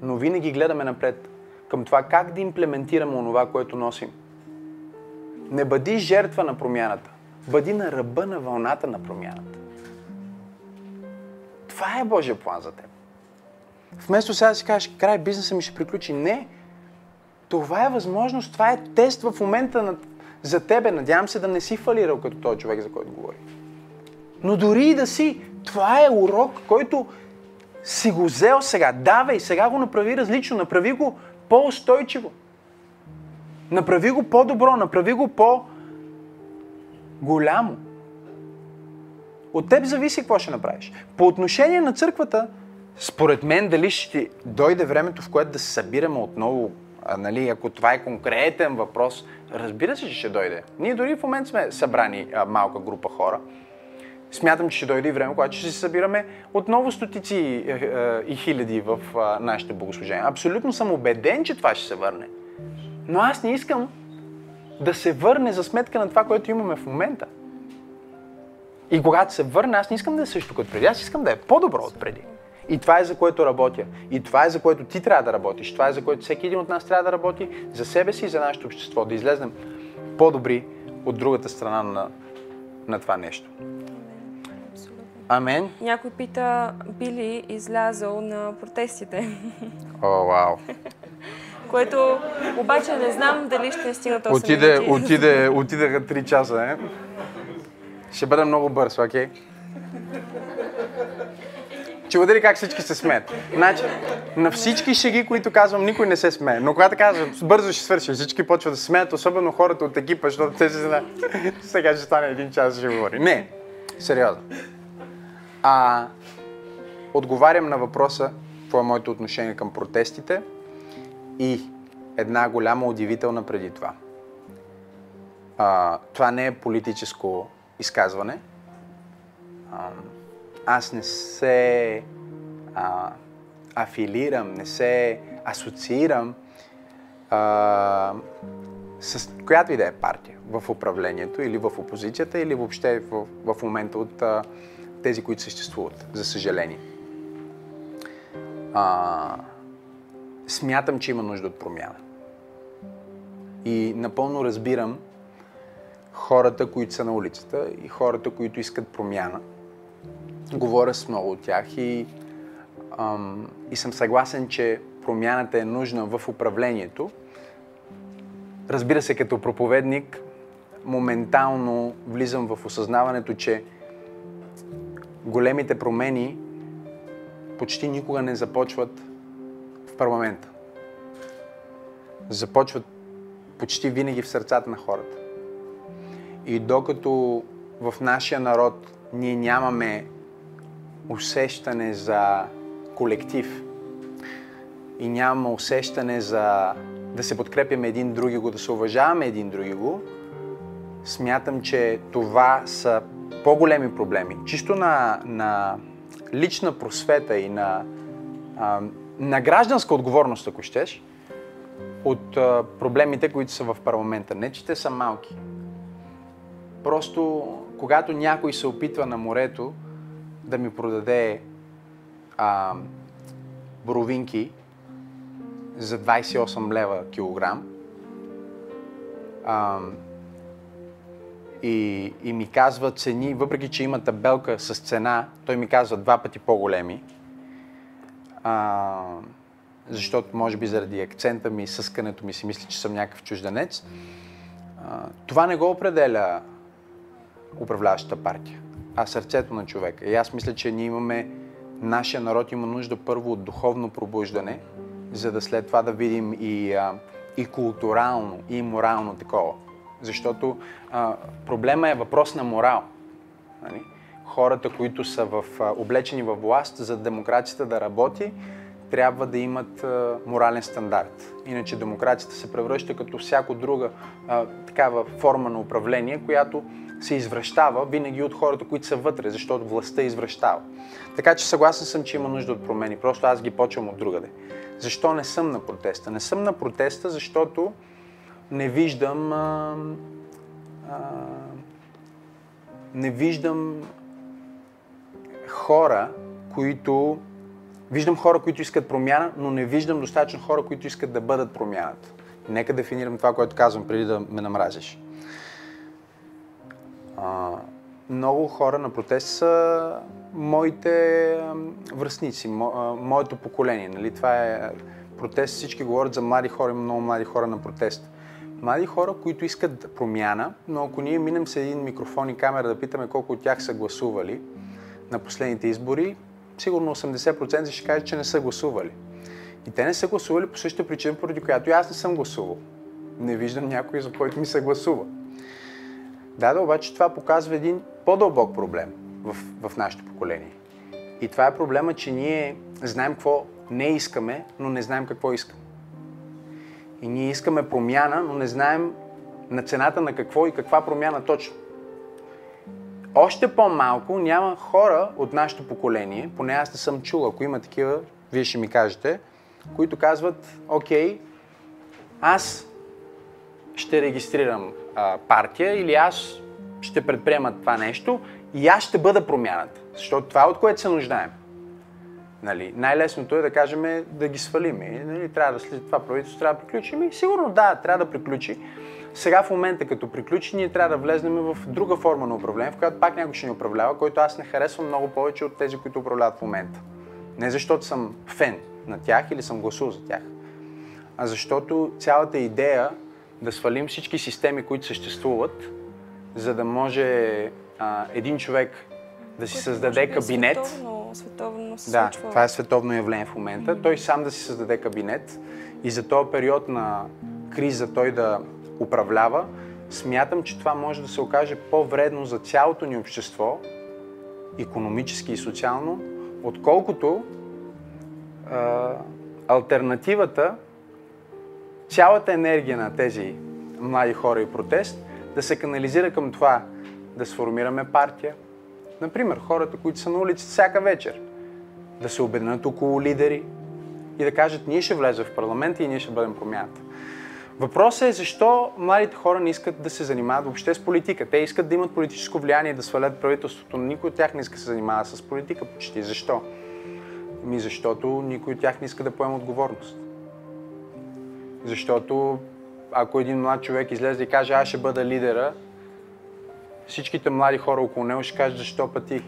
но винаги гледаме напред към това как да имплементираме онова, което носим. Не бъди жертва на промяната, бъди на ръба на вълната на промяната. Това е Божия план за теб. Вместо сега да си кажеш, край, бизнеса ми ще приключи. Не, това е възможност, това е тест в момента на... за тебе. Надявам се да не си фалирал като този човек, за който говори. Но дори и да си, това е урок, който си го взел сега. Давай, сега го направи различно, направи го по-устойчиво. Направи го по-добро, направи го по-голямо. От теб зависи какво ще направиш. По отношение на църквата, според мен, дали ще дойде времето, в което да се събираме отново, а, нали, ако това е конкретен въпрос, разбира се, че ще дойде. Ние дори в момента сме събрани а, малка група хора. Смятам, че ще дойде и време, когато ще се събираме отново стотици е, е, и хиляди в е, нашите богослужения. Абсолютно съм убеден, че това ще се върне. Но аз не искам да се върне за сметка на това, което имаме в момента. И когато се върне, аз не искам да е също като преди, аз искам да е по-добро от преди. И това е за което работя. И това е за което ти трябва да работиш. Това е за което всеки един от нас трябва да работи за себе си и за нашето общество. Да излезнем по-добри от другата страна на, на това нещо. Амен. Някой пита, би ли излязъл на протестите? О, вау. Което обаче не знам дали ще стигна този отиде, отиде, отидеха три часа, е? Ще бъда много бърз, окей? Okay? Ще бъде ли как всички се смеят? Значи, на всички шеги, които казвам, никой не се смее. Но когато казвам, бързо ще свърши, всички почват да се смеят, особено хората от екипа, защото те се знаят. Сега ще стане един час, ще говори. Не, сериозно. А, отговарям на въпроса, какво е моето отношение към протестите и една голяма удивителна преди това. А, това не е политическо изказване. А, аз не се а, афилирам, не се асоциирам а, с която и да е партия в управлението или в опозицията или въобще в, в момента от а, тези, които съществуват, за съжаление. А, смятам, че има нужда от промяна. И напълно разбирам хората, които са на улицата и хората, които искат промяна. Говоря с много от тях и, ам, и съм съгласен, че промяната е нужна в управлението. Разбира се, като проповедник, моментално влизам в осъзнаването, че големите промени почти никога не започват в парламента. Започват почти винаги в сърцата на хората. И докато в нашия народ ние нямаме усещане за колектив и нямаме усещане за да се подкрепяме един другиго, да се уважаваме един другиго, смятам, че това са по-големи проблеми. Чисто на, на лична просвета и на, а, на гражданска отговорност, ако щеш, от а, проблемите, които са в парламента. Не, че те са малки. Просто, когато някой се опитва на морето да ми продаде а, боровинки за двайсет и осем лева килограм, а, И, и ми казва цени, въпреки че има табелка с цена, той ми казва два пъти по-големи, а, защото може би заради акцента ми и съскането ми си мисли, че съм някакъв чужденец. А, това не го определя управляващата партия, а сърцето на човека. И аз мисля, че ние имаме, нашия народ има нужда първо от духовно пробуждане, за да след това да видим и, а, и културално, и морално такова. Защото а, проблема е въпрос на морал. Нали? Хората, които са в, а, облечени във власт, за демокрацията да работи, трябва да имат а, морален стандарт. Иначе демокрацията се превръща като всяко друга а, такава форма на управление, която се извращава винаги от хората, които са вътре, защото властта извращава. Така че съгласен съм, че има нужда от промени. Просто аз ги почвам от другаде. Защо не съм на протеста? Не съм на протеста, защото Не виждам, а, а, не виждам хора, които, виждам хора, които искат промяна, но не виждам достатъчно хора, които искат да бъдат промяната. И нека дефинирам това, което казвам, преди да ме намразиш. А, много хора на протест са моите връстници, мо, моето поколение. Нали? Това е протест, всички говорят за млади хора, има много млади хора на протест. Млади хора, които искат промяна, но ако ние минем с един микрофон и камера да питаме колко от тях са гласували на последните избори, сигурно осемдесет процента ще кажат, че не са гласували. И те не са гласували по същата причина, поради която и аз не съм гласувал. Не виждам някой, за който ми се гласува. Да, да, обаче това показва един по-дълбок проблем в, в нашето поколение. И това е проблема, че ние знаем какво не искаме, но не знаем какво искаме. И ние искаме промяна, но не знаем на цената на какво и каква промяна точно. Още по-малко няма хора от нашето поколение, поне аз не съм чул, ако има такива, вие ще ми кажете, които казват, окей, аз ще регистрирам а, партия или аз ще предприема това нещо и аз ще бъда промяната, защото това е от което се нуждаем. Нали, най-лесното е да кажем да ги свалим. Нали, трябва да след това правителство трябва да приключим и сигурно да, трябва да приключи. Сега в момента като приключи, ние трябва да влезнем в друга форма на управление, в която пак някой ще ни управлява, който аз не харесвам много повече от тези, които управляват в момента. Не защото съм фен на тях или съм гласувал за тях, а защото цялата идея да свалим всички системи, които съществуват, за да може а, един човек да си създаде кабинет. Световно, световно се да, случва. Това е световно явление в момента. Mm-hmm. Той сам да си създаде кабинет и за този период на криза той да управлява, смятам, че това може да се окаже по-вредно за цялото ни общество, икономически и социално, отколкото а, алтернативата, цялата енергия на тези млади хора и протест да се канализира към това да сформираме партия. Например, хората, които са на улицата всяка вечер, да се обединят около лидери и да кажат, ние ще влезем в парламента и ние ще бъдем промяната. Въпросът е защо младите хора не искат да се занимават въобще с политика. Те искат да имат политическо влияние, да свалят правителството, но никой от тях не иска да се занимава с политика почти. Защо? Ми защото никой от тях не иска да поема отговорност. Защото ако един млад човек излезе и каже, аз ще бъда лидера, всичките млади хора около него ще кажат, защо пъти?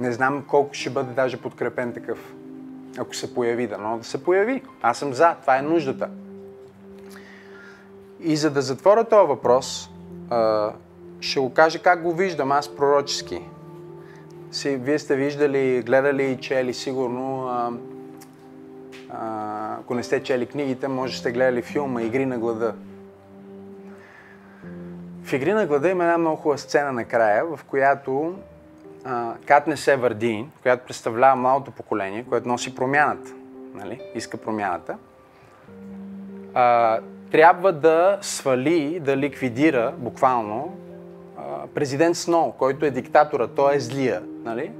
Не знам колко ще бъде даже подкрепен такъв, ако се появи, да, но да се появи. Аз съм за, това е нуждата. И за да затворя този въпрос, ще го кажа как го виждам аз пророчески. Вие сте виждали, гледали и чели сигурно, ако не сте чели книгите, може сте гледали филма «Игри на глада». В «Игри на глада» има една много хубава сцена накрая, в която Катнис Евърдийн, която представлява малото поколение, което носи промяната, нали? Иска промяната, а, трябва да свали, да ликвидира буквално а, президент Сноу, който е диктатора, той е злия. Нали?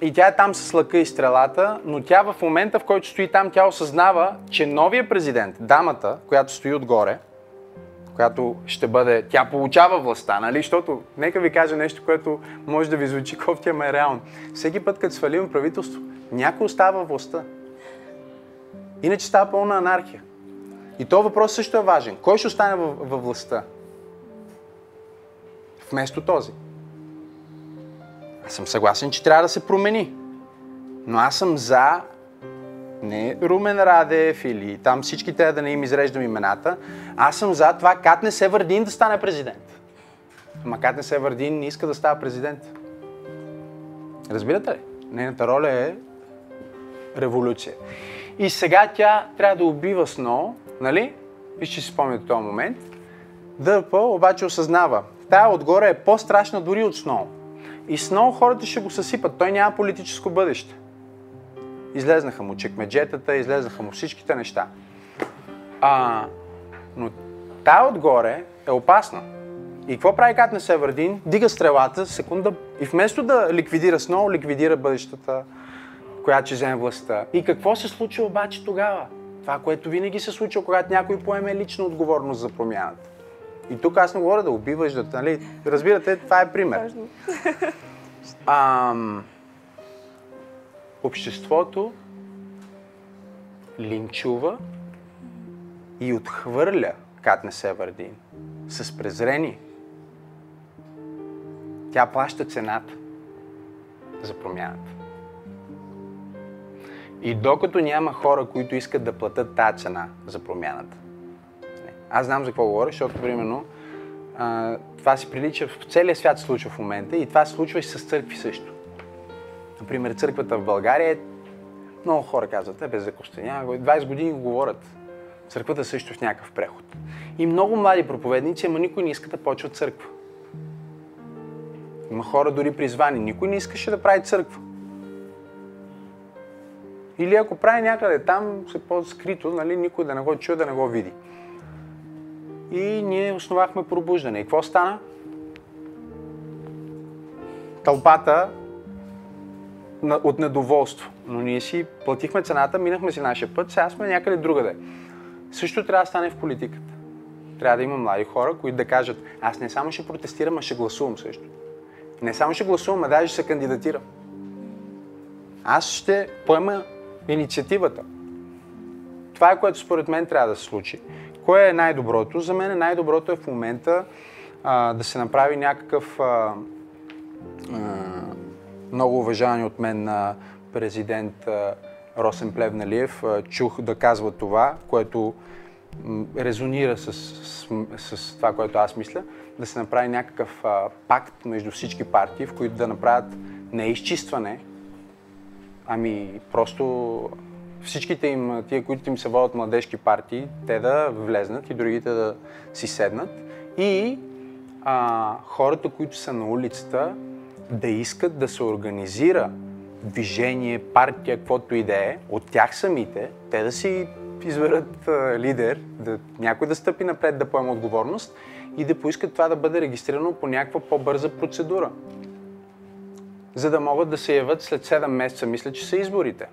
И тя е там с лъка и стрелата, но тя в момента, в който стои там, тя осъзнава, че новия президент, дамата, която стои отгоре, която ще бъде, тя получава властта, нали? Защото, нека ви кажа нещо, което може да ви звучи кофти, ама е реално. Всеки път, като свалим правителство, някой остава властта. Иначе става пълна анархия. И този въпрос също е важен. Кой ще остане във, във властта? Вместо този. Аз съм съгласен, че трябва да се промени. Но аз съм за не Румен Радев или там всички те да не им изреждам имената. Аз съм за това Катнис Евърдийн да стане президент. Ама Катнис Евърдийн не иска да става президент. Разбирате ли? Нейната роля е революция. И сега тя трябва да убива Сноу, нали? Виж, че си спомняте този момент. Дърпа обаче осъзнава. Тая отгоре е по-страшна дори от Сноу. И Сноу хората ще го съсипат. Той няма политическо бъдеще. Излезнаха му чекмеджетата, излезнаха му всичките неща. А, но тая отгоре е опасна. И какво прави Катнис Евърдийн? Дига стрелата, секунда, и вместо да ликвидира Сноу, ликвидира бъдещата, която ще вземе властта. И какво се случи обаче тогава? Това, което винаги се случва, когато някой поеме лична отговорност за промяната. И тук аз не говоря да убиваш, да, нали? Разбирате, това е пример. Ам... Обществото линчува и отхвърля Катнис Евърдийн с презрение. Тя плаща цената за промяната. И докато няма хора, които искат да платят тази цена за промяната. Аз знам за какво говоря, защото примерно това се прилича, в целия свят се случва в момента и това се случва и с църкви също. Например, църквата в България, много хора казват, е без закостеня, двайсет години го говорят. Църквата също в някакъв преход. И много млади проповедници, ама никой не иска да почва църква. Има хора дори призвани, никой не искаше да прави църква. Или ако прави някъде там, се по-скрито, нали, никой да не го чуе, да не го види. И ние основахме Пробуждане. И какво стана? Тълпата от недоволство. Но ние си платихме цената, минахме си нашия път, сега сме някъде другаде. Също трябва да стане в политиката. Трябва да има млади хора, които да кажат, аз не само ще протестирам, а ще гласувам също. Не само ще гласувам, а даже ще се кандидатирам. Аз ще поема инициативата. Това е, което според мен трябва да се случи. Кое е най-доброто? За мен най-доброто е в момента а, да се направи някакъв а, а, много уважаван от мен на президент а, Росен Плевнелиев. А, чух да казва това, което м, резонира с, с, с това, което аз мисля. Да се направи някакъв а, пакт между всички партии, в които да направят не изчистване, ами просто... Всичките им, тия, които им се водят младежки партии, те да влезнат и другите да си седнат. И а, хората, които са на улицата, да искат да се организира движение, партия, каквото и да е, от тях самите, те да си изберат а, лидер, да, някой да стъпи напред, да поема отговорност и да поискат това да бъде регистрирано по някаква по-бърза процедура. За да могат да се явят след седем месеца, мисля, че са изборите.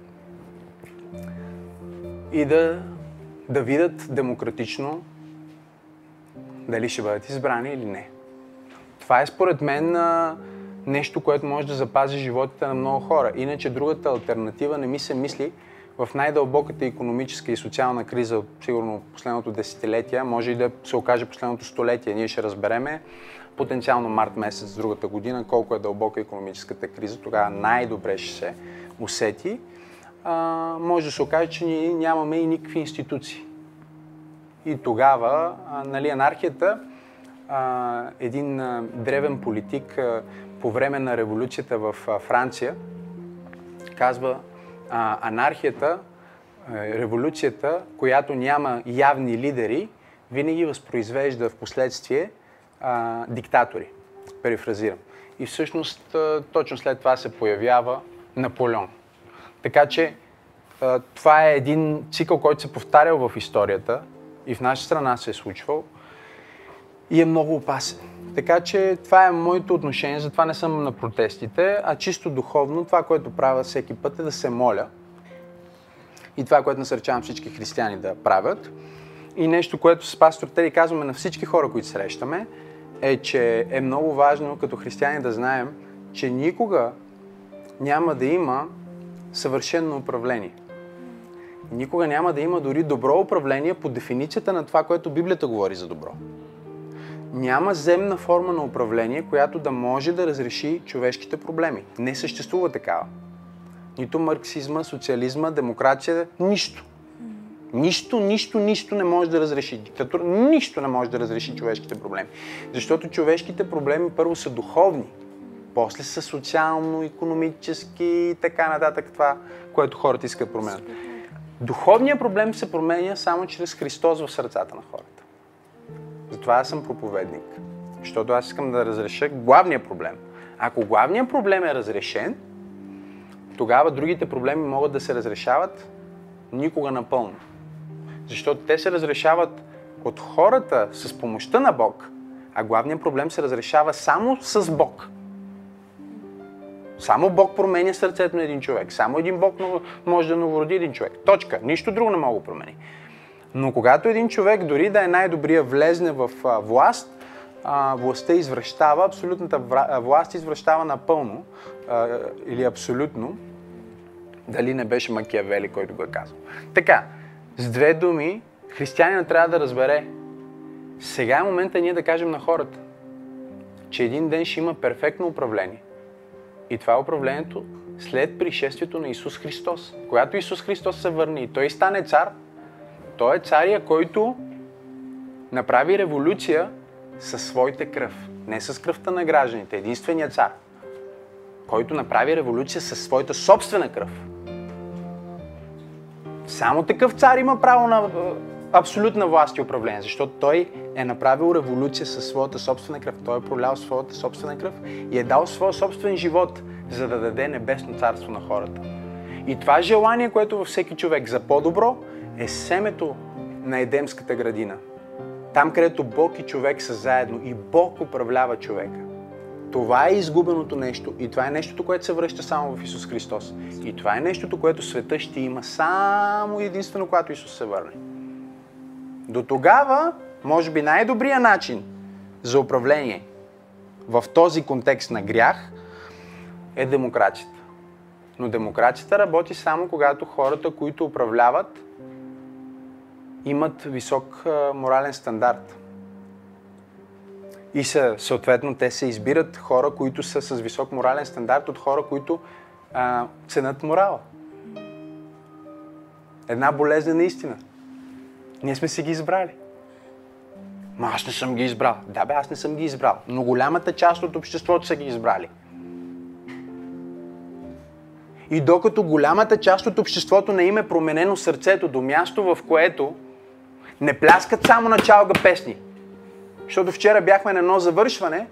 И да, да видят демократично дали ще бъдат избрани или не. Това е според мен нещо, което може да запази животите на много хора. Иначе другата алтернатива не ми се мисли в най-дълбоката икономическа и социална криза, сигурно последното десетилетие, може и да се окаже последното столетие. Ние ще разбереме потенциално март месец другата година колко е дълбока икономическата криза. Тогава най-добре ще се усети. А, може да се окаже, че ние нямаме и никакви институции. И тогава, а, нали, анархията, а, един а, древен политик а, по време на революцията в а, Франция, казва, а, анархията, а, революцията, която няма явни лидери, винаги възпроизвежда в последствие а, диктатори. Перифразирам. и всъщност точно след това се появява Наполеон. Така че това е един цикъл, който се повтарял в историята и в наша страна се е случвал и е много опасен. Така че това е моето отношение, затова не съм на протестите, а чисто духовно това, което правя всеки път е да се моля. И това, което насърчавам всички християни да правят. И нещо, което с пастор Тери казваме на всички хора, които срещаме, е, че е много важно като християни да знаем, че никога няма да има съвършено управление. Никога няма да има дори добро управление по дефиницията на това, което Библията говори за добро. Няма земна форма на управление, която да може да разреши човешките проблеми. Не съществува такава. Нито марксизма, социализма, демокрация, нищо. Нищо, нищо, нищо не може да разреши диктатура, нищо не може да разреши човешките проблеми. Защото човешките проблеми първо са духовни, после са социално, икономически и така нататък това, което хората искат да променят. Духовният проблем се променя само чрез Христос в сърцата на хората. Затова аз съм проповедник, защото аз искам да разреша главния проблем. Ако главният проблем е разрешен, тогава другите проблеми могат да се разрешават никога напълно. Защото те се разрешават от хората с помощта на Бог, а главният проблем се разрешава само с Бог. Само Бог променя сърцето на един човек. Само един Бог може да новороди един човек. Точка. Нищо друго не мога да промени. Но когато един човек, дори да е най-добрия, влезне в власт, властта извращава, абсолютната власт извращава напълно или абсолютно. Дали не беше Макиавели, който го е казал. Така, с две думи, християнина трябва да разбере. Сега е момента ние да кажем на хората, че един ден ще има перфектно управление. И това е управлението след пришествието на Исус Христос. Когато Исус Христос се върне и Той стане цар, Той е царя, който направи революция със своите кръв. Не с кръвта на гражданите, единственият цар, който направи революция със своята собствена кръв. Само такъв цар има право на абсолютна власт и управление, защото той е направил революция със своята собствена кръв. Той е пролял своята собствена кръв и е дал своя собствен живот, за да даде небесно царство на хората. И това желание, което във всеки човек за по-добро, е семето на Едемската градина. Там, където Бог и човек са заедно и Бог управлява човека. Това е изгубеното нещо и това е нещото, което се връща само в Исус Христос. И това е нещото, което света ще има само единствено, когато Исус се върне. До тогава, може би най-добрият начин за управление в този контекст на грях е демокрацията. Но демокрацията работи само когато хората, които управляват, имат висок морален стандарт. И съответно те се избират хора, които са с висок морален стандарт, от хора, които а, ценят морала. Една болезнена истина. Ние сме си ги избрали. Ма аз не съм ги избрал. Да бе, аз не съм ги избрал. Но голямата част от обществото са ги избрали. И докато голямата част от обществото не им е променено сърцето до място, в което не пляскат само на чалга песни. Защото вчера бяхме на едно завършване.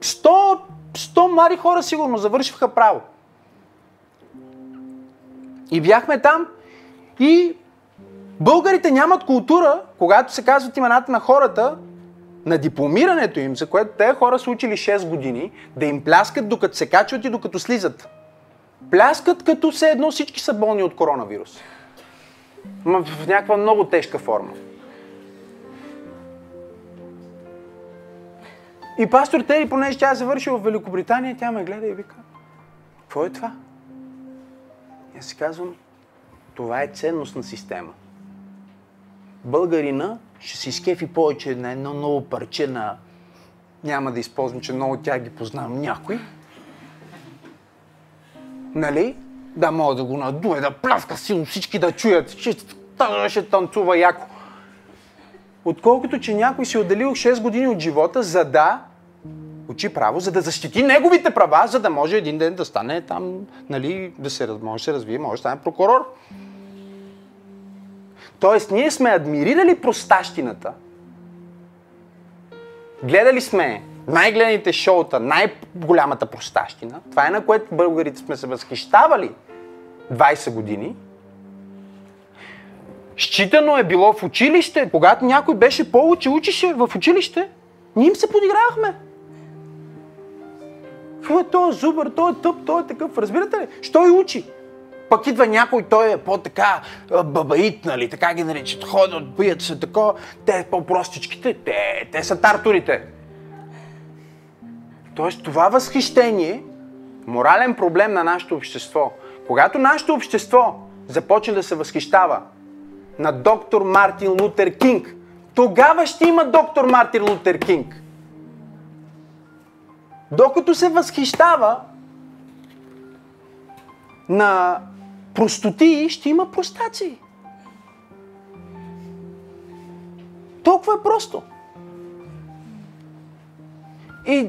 Сто, сто млади хора сигурно завършваха право. И бяхме там и българите нямат култура, когато се казват имената на хората, на дипломирането им, за което те хора са учили шест години, да им пляскат докато се качват и докато слизат. Пляскат като все едно всички са болни от коронавирус. В някаква много тежка форма. И пастор Тери, понеже тя е завършила в Великобритания, тя ме гледа и вика, какво е това? Я си казвам, това е ценностна система. Българина ще се изкефи повече на едно ново парче на... Няма да използвам, че много тя ги познавам някой. Нали? Да мога да го надуе, да пляска силно, всички да чуят. Ще, ще танцува яко. Отколкото, че някой си отделил шест години от живота, за да учи право, за да защити неговите права, за да може един ден да стане там, нали, да се, може да се развие, може да стане прокурор. Тоест, ние сме адмирирали простащината Гледали сме най-гледаните шоута, най-голямата простащина. Това е на което българите сме се възхищавали двайсет години. Считано е било в училище. Когато някой беше повече учише в училище, ние им се подигравахме. Той е той зубър, той е тъп, той е такъв, разбирате ли? Що и учи? Пък идва някой, той е по-така бабаит, нали, така ги наричат, ходят, бият се тако, те по-простичките, те, те са тартурите. Тоест това възхищение, морален проблем на нашето общество. Когато нашето общество започне да се възхищава на доктор Мартин Лутер Кинг, тогава ще има доктор Мартин Лутер Кинг. Докато се възхищава на простотии, ще има простаци. Толкова е просто. И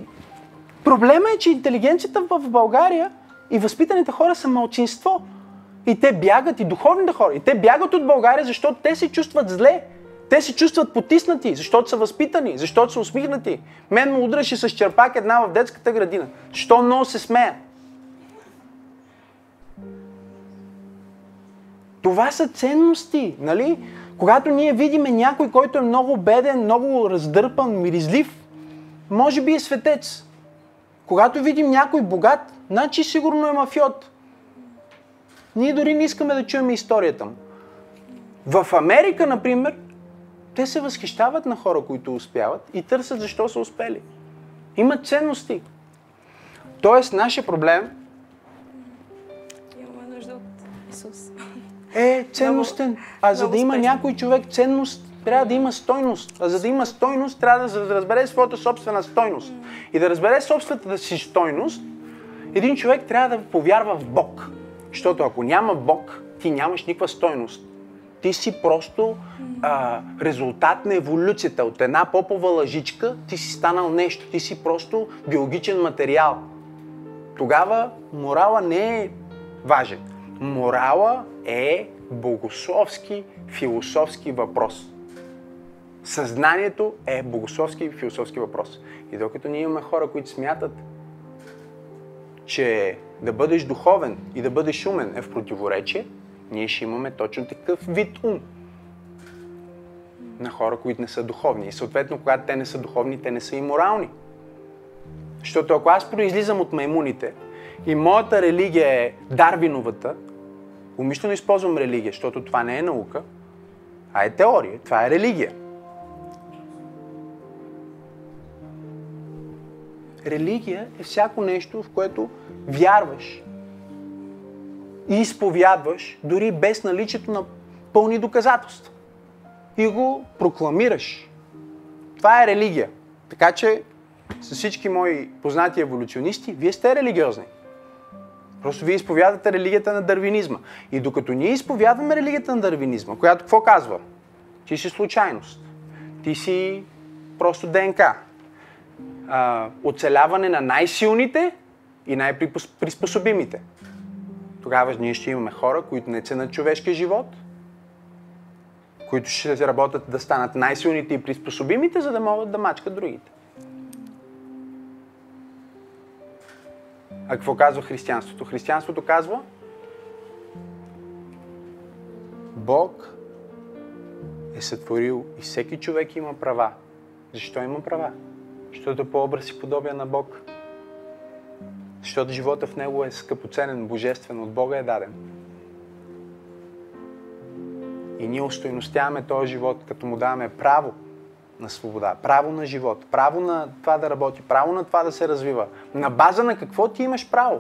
проблемът е, че интелигенцията в България и възпитаните хора са малцинство. И те бягат, и духовните хора, и те бягат от България, защото те се чувстват зле. Те се чувстват потиснати, защото са възпитани, защото са усмихнати. Мен му удраше с черпак една в детската градина. Що много се смея? Това са ценности, нали? Когато ние видиме някой, който е много беден, много раздърпан, миризлив, може би е светец. Когато видим някой богат, значи сигурно е мафиот. Ние дори не искаме да чуем историята му. В Америка, например, те се възхищават на хора, които успяват и търсят защо са успели. Имат ценности. Тоест, нашия проблем има нужда от Исус. Е ценностен. А за да има някой човек ценност, трябва да има стойност. А за да има стойност, трябва да, да разбере своята собствена стойност. И да разбере собствената си стойност, един човек трябва да повярва в Бог. Защото ако няма Бог, ти нямаш никаква стойност. Ти си просто а, резултат на еволюцията. От една попова лъжичка ти си станал нещо. Ти си просто биологичен материал. Тогава морала не е важен. Морала е богословски, философски въпрос. Съзнанието е богословски и философски въпрос. И докато ние имаме хора, които смятат, че да бъдеш духовен и да бъдеш умен е в противоречие, ние ще имаме точно такъв вид ум на хора, които не са духовни. И съответно, когато те не са духовни, те не са и морални. Защото ако аз произлизам от маймуните и моята религия е Дарвиновата, умишлено използвам религия, защото това не е наука, а е теория, това е религия. Религия е всяко нещо, в което вярваш и изповядваш, дори без наличието на пълни доказателства. И го прокламираш. Това е религия. Така че, с всички мои познати еволюционисти, вие сте религиозни. Просто вие изповядате религията на дарвинизма. И докато ние изповядваме религията на дарвинизма, която какво казва? Ти си случайност. Ти си просто Д Н К. А, оцеляване на най-силните и най-приспособимите. Тогава ние ще имаме хора, които не ценят човешкия живот, които ще работят да станат най-силните и приспособимите, за да могат да мачкат другите. А какво казва християнството? Християнството казва: Бог е сътворил и всеки човек има права. Защо има права? Защото е по образ и подобие на Бог. Защото живота в него е скъпоценен, божествен, от Бога е даден. И ние устойностяваме този живот, като му даваме право на свобода, право на живот, право на това да работи, право на това да се развива. На база на какво ти имаш право?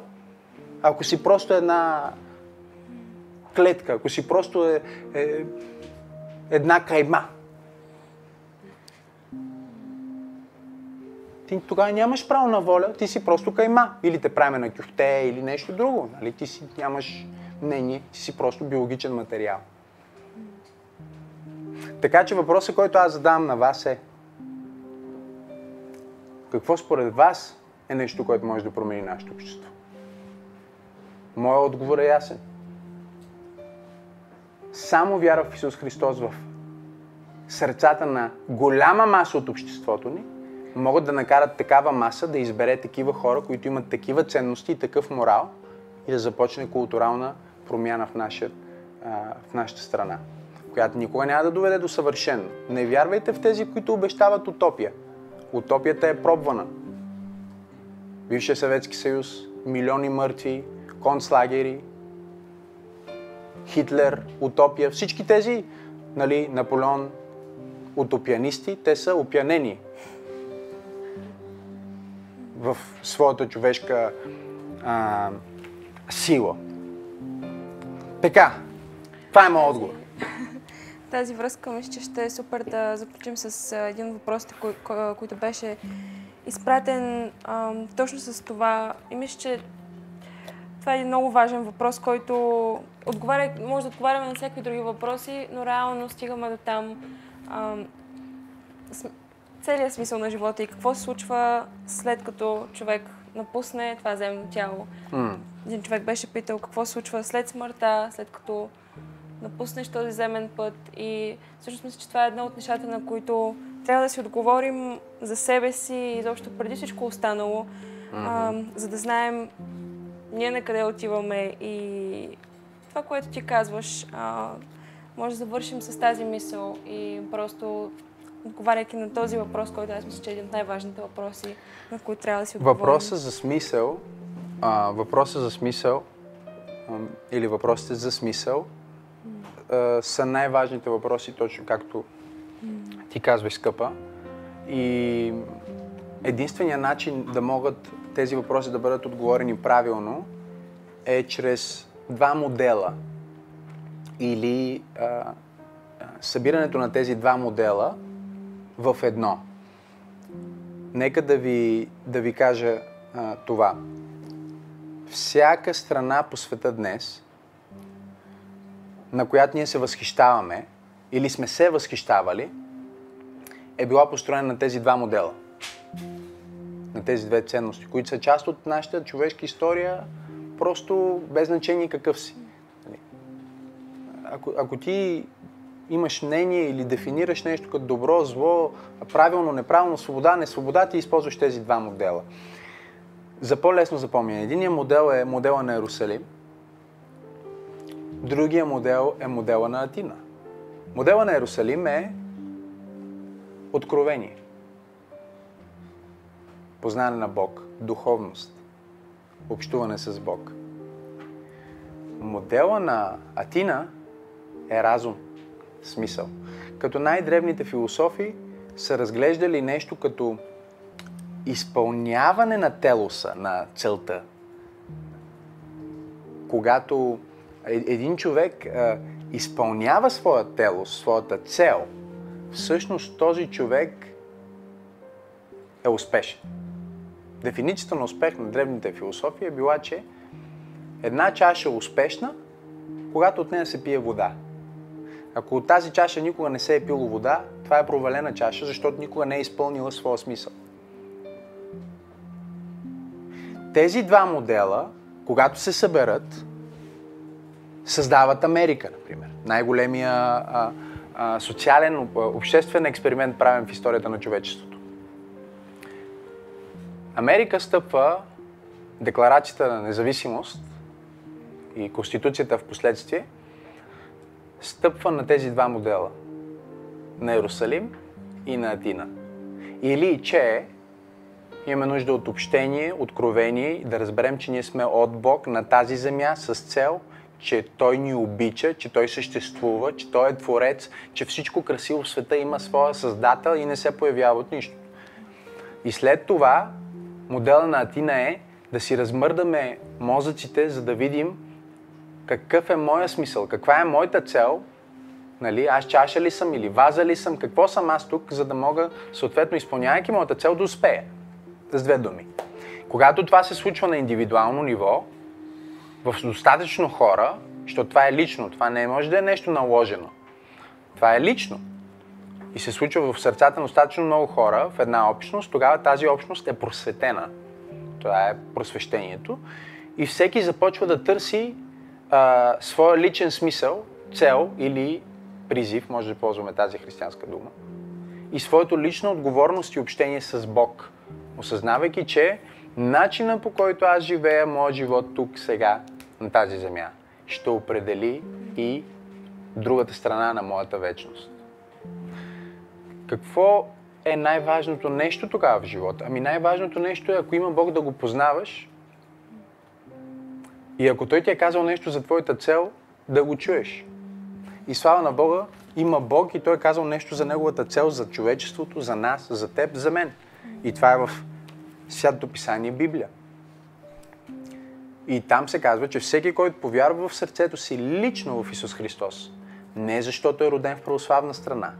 Ако си просто една клетка, ако си просто е, е, една кайма, ти тогава нямаш право на воля, ти си просто кайма. Или те правиме на кюфте, или нещо друго. Нали? Ти си нямаш мнение, ти си просто биологичен материал. Така че въпросът, който аз задавам на вас е: какво според вас е нещо, което може да промени нашето общество? Моя отговор е ясен. Само вяра в Исус Христос в сърцата на голяма маса от обществото ни могат да накарат такава маса да избере такива хора, които имат такива ценности и такъв морал и да започне културална промяна в, нашия, в нашата страна, която никога няма да доведе до съвършено. Не вярвайте в тези, които обещават утопия. Утопията е пробвана. Бившия Съветски съюз, милиони мъртви, концлагери, Хитлер, утопия, всички тези, нали, Наполеон, утопианисти, те са опянени в своята човешка а, сила. Така, това е моят отговор. В тази връзка мисля, че ще е супер да заключим с един от въпросите, кой, кой, който беше изпратен а, точно с това. И мисля, че това е един много важен въпрос, който отговаря, може да отговаряме на всякакви други въпроси, но реално стигаме до там а, с, целият смисъл на живота и какво се случва след като човек напусне това земно тяло. Mm. Един човек беше питал какво се случва след смъртта, след като напуснеш този земен път и всъщност мисля, че това е едно от нещата, на които трябва да си отговорим за себе си и изобщо преди всичко останало, mm-hmm. а, за да знаем ние на къде отиваме и това, което ти казваш, а, може да завършим с тази мисъл и просто отговаряйки на този въпрос, който аз мисля, че е един от най-важните въпроси, на които трябва да си отговорим. Въпросът за смисъл, а, въпросът за смисъл а, или въпросите за смисъл са най-важните въпроси, точно както ти казваш, скъпа. И единственият начин да могат тези въпроси да бъдат отговорени правилно е чрез два модела. Или а, събирането на тези два модела в едно. Нека да ви, да ви кажа а, това. Всяка страна по света днес, на която ние се възхищаваме или сме се възхищавали, е била построена на тези два модела. На тези две ценности, които са част от нашата човешка история, просто без значение какъв си. Ако, ако ти имаш мнение или дефинираш нещо като добро, зло, правилно, неправилно, свобода, несвобода, ти използваш тези два модела. За по-лесно запомняне. Единият модел е модела на Йерусалим, другия модел е модела на Атина. Модела на Йерусалим е откровение, познаване на Бог, духовност, общуване с Бог. Модела на Атина е разум, смисъл. Като най-древните философи са разглеждали нещо като изпълняване на телоса, на целта. Когато един човек а, изпълнява своя телос, своята цел, всъщност този човек е успешен. Дефиницията на успех на древните философии е била, че една чаша е успешна, когато от нея се пие вода. Ако от тази чаша никога не се е пило вода, това е провалена чаша, защото никога не е изпълнила своя смисъл. Тези два модела, когато се съберат, създават Америка, например. Най-големия а, а, социален, обществен експеримент, правен в историята на човечеството. Америка стъпва Декларацията на независимост и Конституцията в последствие, стъпва на тези два модела. На Йерусалим и на Атина. Или че имаме нужда от общение, откровение и да разберем, че ние сме от Бог на тази земя с цел, че Той ни обича, че Той съществува, че Той е Творец, че всичко красиво в света има своя Създател и не се появява от нищо. И след това модела на Атина е да си размърдаме мозъците, за да видим какъв е моя смисъл, каква е моята цел, нали? Аз чаша ли съм или ваза ли съм, какво съм аз тук, за да мога, съответно изпълнявайки моята цел, да успея. С две думи. Когато това се случва на индивидуално ниво, в достатъчно хора, защото това е лично, това не може да е нещо наложено. Това е лично и се случва в сърцата на достатъчно много хора в една общност, тогава тази общност е просветена. Това е просвещението и всеки започва да търси а, своя личен смисъл, цел или призив, може да ползваме тази християнска дума, и своето лична отговорност и общение с Бог, осъзнавайки, че начина по който аз живея моят живот тук, сега, на тази земя, ще определи и другата страна на моята вечност. Какво е най-важното нещо тогава в живота? Ами най-важното нещо е, ако има Бог, да го познаваш и ако Той ти е казал нещо за твоята цел, да го чуеш. И слава на Бога, има Бог и Той е казал нещо за Неговата цел, за човечеството, за нас, за теб, за мен. И това е в Святото Писание Библия. И там се казва, че всеки, който повярва в сърцето си лично в Исус Христос, не защото е роден в православна страна,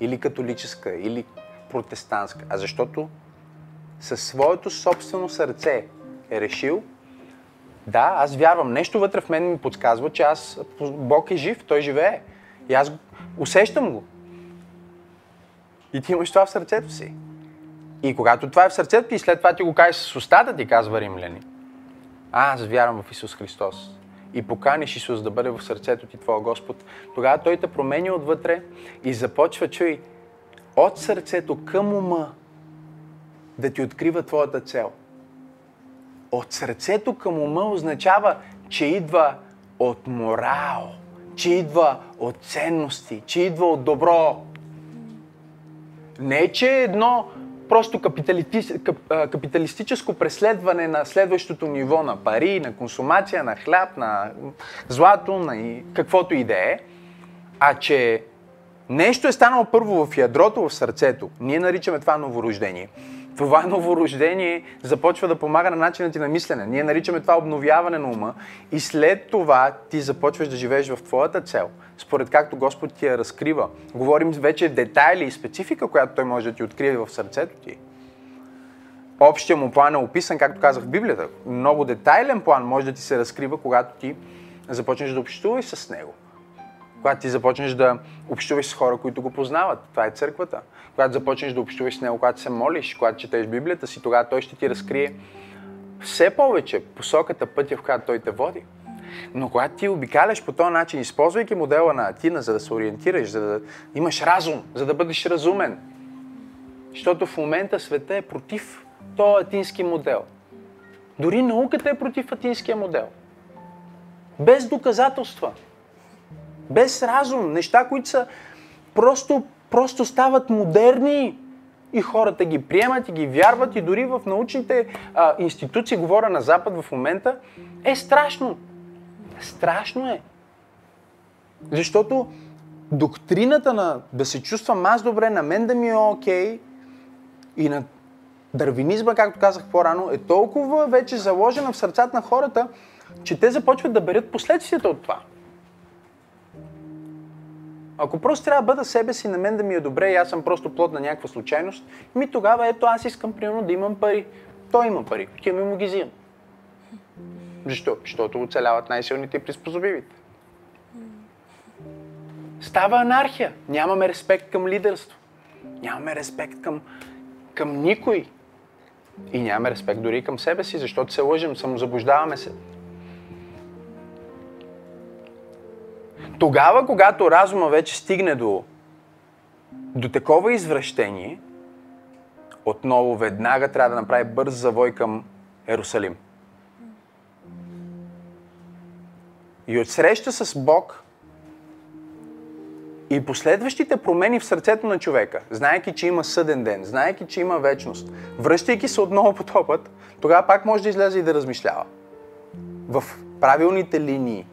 или католическа, или протестантска, а защото със своето собствено сърце е решил, да, аз вярвам, нещо вътре в мен ми подсказва, че аз, Бог е жив, Той живее. И аз усещам го. И ти имаш това в сърцето си. И когато това е в сърцето ти и след това ти го кажеш с устата ти, казва Римляни, аз вярвам в Исус Христос. И поканиш Исус да бъде в сърцето ти, твоя Господ, тогава Той те променя отвътре и започва, чуй, от сърцето към ума да ти открива твоята цел. От сърцето към ума означава, че идва от морал, че идва от ценности, че идва от добро. Не, че едно просто капиталисти, кап, капиталистическо преследване на следващото ниво на пари, на консумация, на хляб, на злато, на и каквото и да е, а че нещо е станало първо в ядрото, в сърцето. Ние наричаме това новорождение. Това новорождение започва да помага на начина ти на мислене. Ние наричаме това обновяване на ума и след това ти започваш да живееш в твоята цел, според както Господ ти я разкрива. Говорим вече детайли и специфика, която Той може да ти открие в сърцето ти. Общия му план е описан, както казах в Библията. Много детайлен план може да ти се разкрива, когато ти започнеш да общуваш с него. Когато ти започнеш да общуваш с хора, които го познават. Това е църквата. Когато започнеш да общуваш с него, когато се молиш, когато четеш Библията си, тогава Той ще ти разкрие все повече посоката, пътя, в която Той те води. Но когато ти обикаляш по този начин, използвайки модела на Атина, за да се ориентираш, за да имаш разум, за да бъдеш разумен, защото в момента света е против този атински модел. Дори науката е против атинския модел. Без доказателства. Без разум. Неща, които са просто, просто стават модерни и хората ги приемат и ги вярват и дори в научните а, институции, говоря на Запад в момента, е страшно. Страшно е. Защото доктрината на да се чувствам аз добре, на мен да ми е окей и на дарвинизма, както казах по-рано, е толкова вече заложена в сърцата на хората, че те започват да берат последствията от това. Ако просто трябва да бъда себе си, на мен да ми е добре и аз съм просто плод на някаква случайност, ми тогава ето аз искам примерно да имам пари. Той има пари, отивам и му ги взимам. Защо? Защото оцеляват най-силните и приспособивите. Става анархия. Нямаме респект към лидерство. Нямаме респект към, към никой. И нямаме респект дори към себе си, защото се лъжим, самозаблуждаваме се. Тогава, когато разума вече стигне до, до такова извращение, отново веднага трябва да направи бърз завой към Ерусалим. И от среща с Бог и последващите промени в сърцето на човека, знаейки, че има съден ден, знаейки, че има вечност, връщайки се отново по този път, тогава пак може да излезе и да размишлява в правилните линии,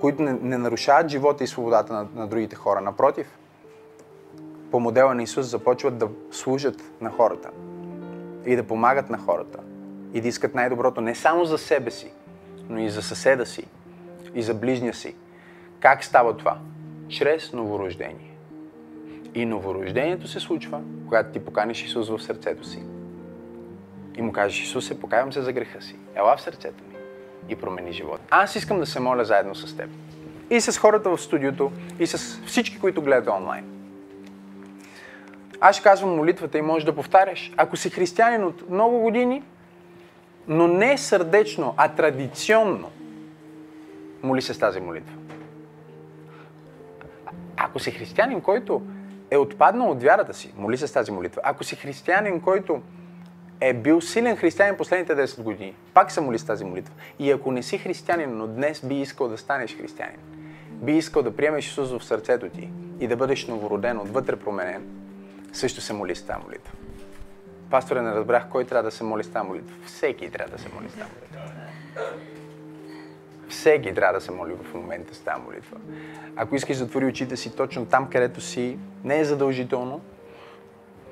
които не, не нарушават живота и свободата на, на другите хора. Напротив, по модела на Исус започват да служат на хората и да помагат на хората и да искат най-доброто не само за себе си, но и за съседа си и за ближния си. Как става това? Чрез новорождение. И новорождението се случва, когато ти поканиш Исус в сърцето си и му кажеш: Исусе, покаявам се за греха си, ела в сърцето ми и промени живота. Аз искам да се моля заедно с теб. И с хората в студиото, и с всички, които гледат онлайн. Аз ще казвам молитвата и можеш да повтаряш. Ако си християнин от много години, но не сърдечно, а традиционно, моли се с тази молитва. Ако си християнин, който е отпаднал от вярата си, моли се с тази молитва. Ако си християнин, който е бил силен християнин последните десет години, пак се моли с тази молитва. И ако не си християнин, но днес би искал да станеш християнин, би искал да приемеш Исус в сърцето ти и да бъдеш новороден, отвътре променен, също се моли с тази молитва. Пасторе, не разбрах кой трябва да се моли с тази молитва. Всеки трябва да се моли с тази молитва. Всеки трябва да се моли в момента с тази молитва. Ако искаш, затвори очите си точно там, където си, не е задължително.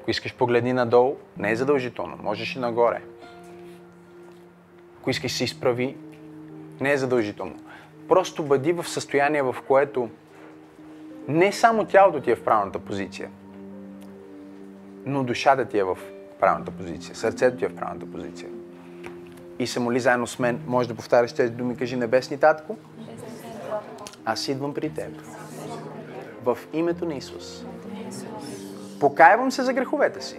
Ако искаш, погледни надолу, не е задължително, можеш и нагоре. Ако искаш, се изправи, не е задължително. Просто бъди в състояние, в което не само тялото ти е в правилната позиция, но душата ти е в правилната позиция, сърцето ти е в правилната позиция. И се моли заедно с мен, може да повтаряш тези думи, кажи: Небесни Татко, аз идвам при Теб. В името на Исус. Покаявам се за греховете си.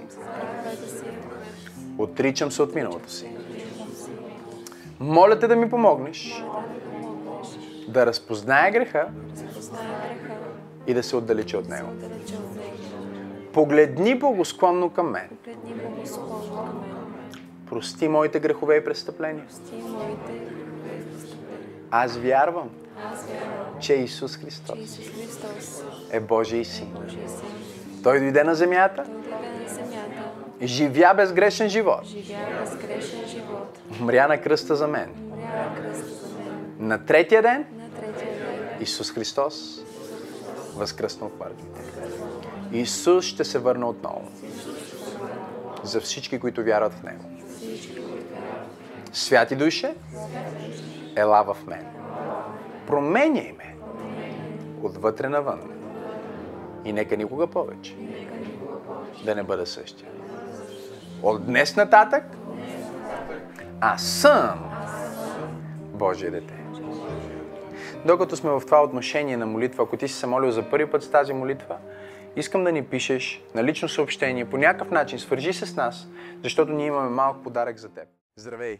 Отричам се от миналото си. Моля Те да ми помогнеш да разпозная греха и да се отдалеча от него. Погледни благосклонно към мен. Прости моите грехове и престъпления. Аз вярвам, че Исус Христос е Божий Син. Той дойде на земята, живя безгрешен живот, умря на кръста за мен. На третия ден Исус Христос възкръсна от мъртвите. Исус ще се върне отново за всички, които вярват в Него. Святи Душе, ела в мен. Променяй ме отвътре навън. И нека никога повече да не бъда същия. От днес нататък аз съм Божие дете. Докато сме в това отношение на молитва, ако ти си се молил за първи път с тази молитва, искам да ни пишеш на лично съобщение, по някакъв начин свържи се с нас, защото ние имаме малък подарък за теб. Здравей!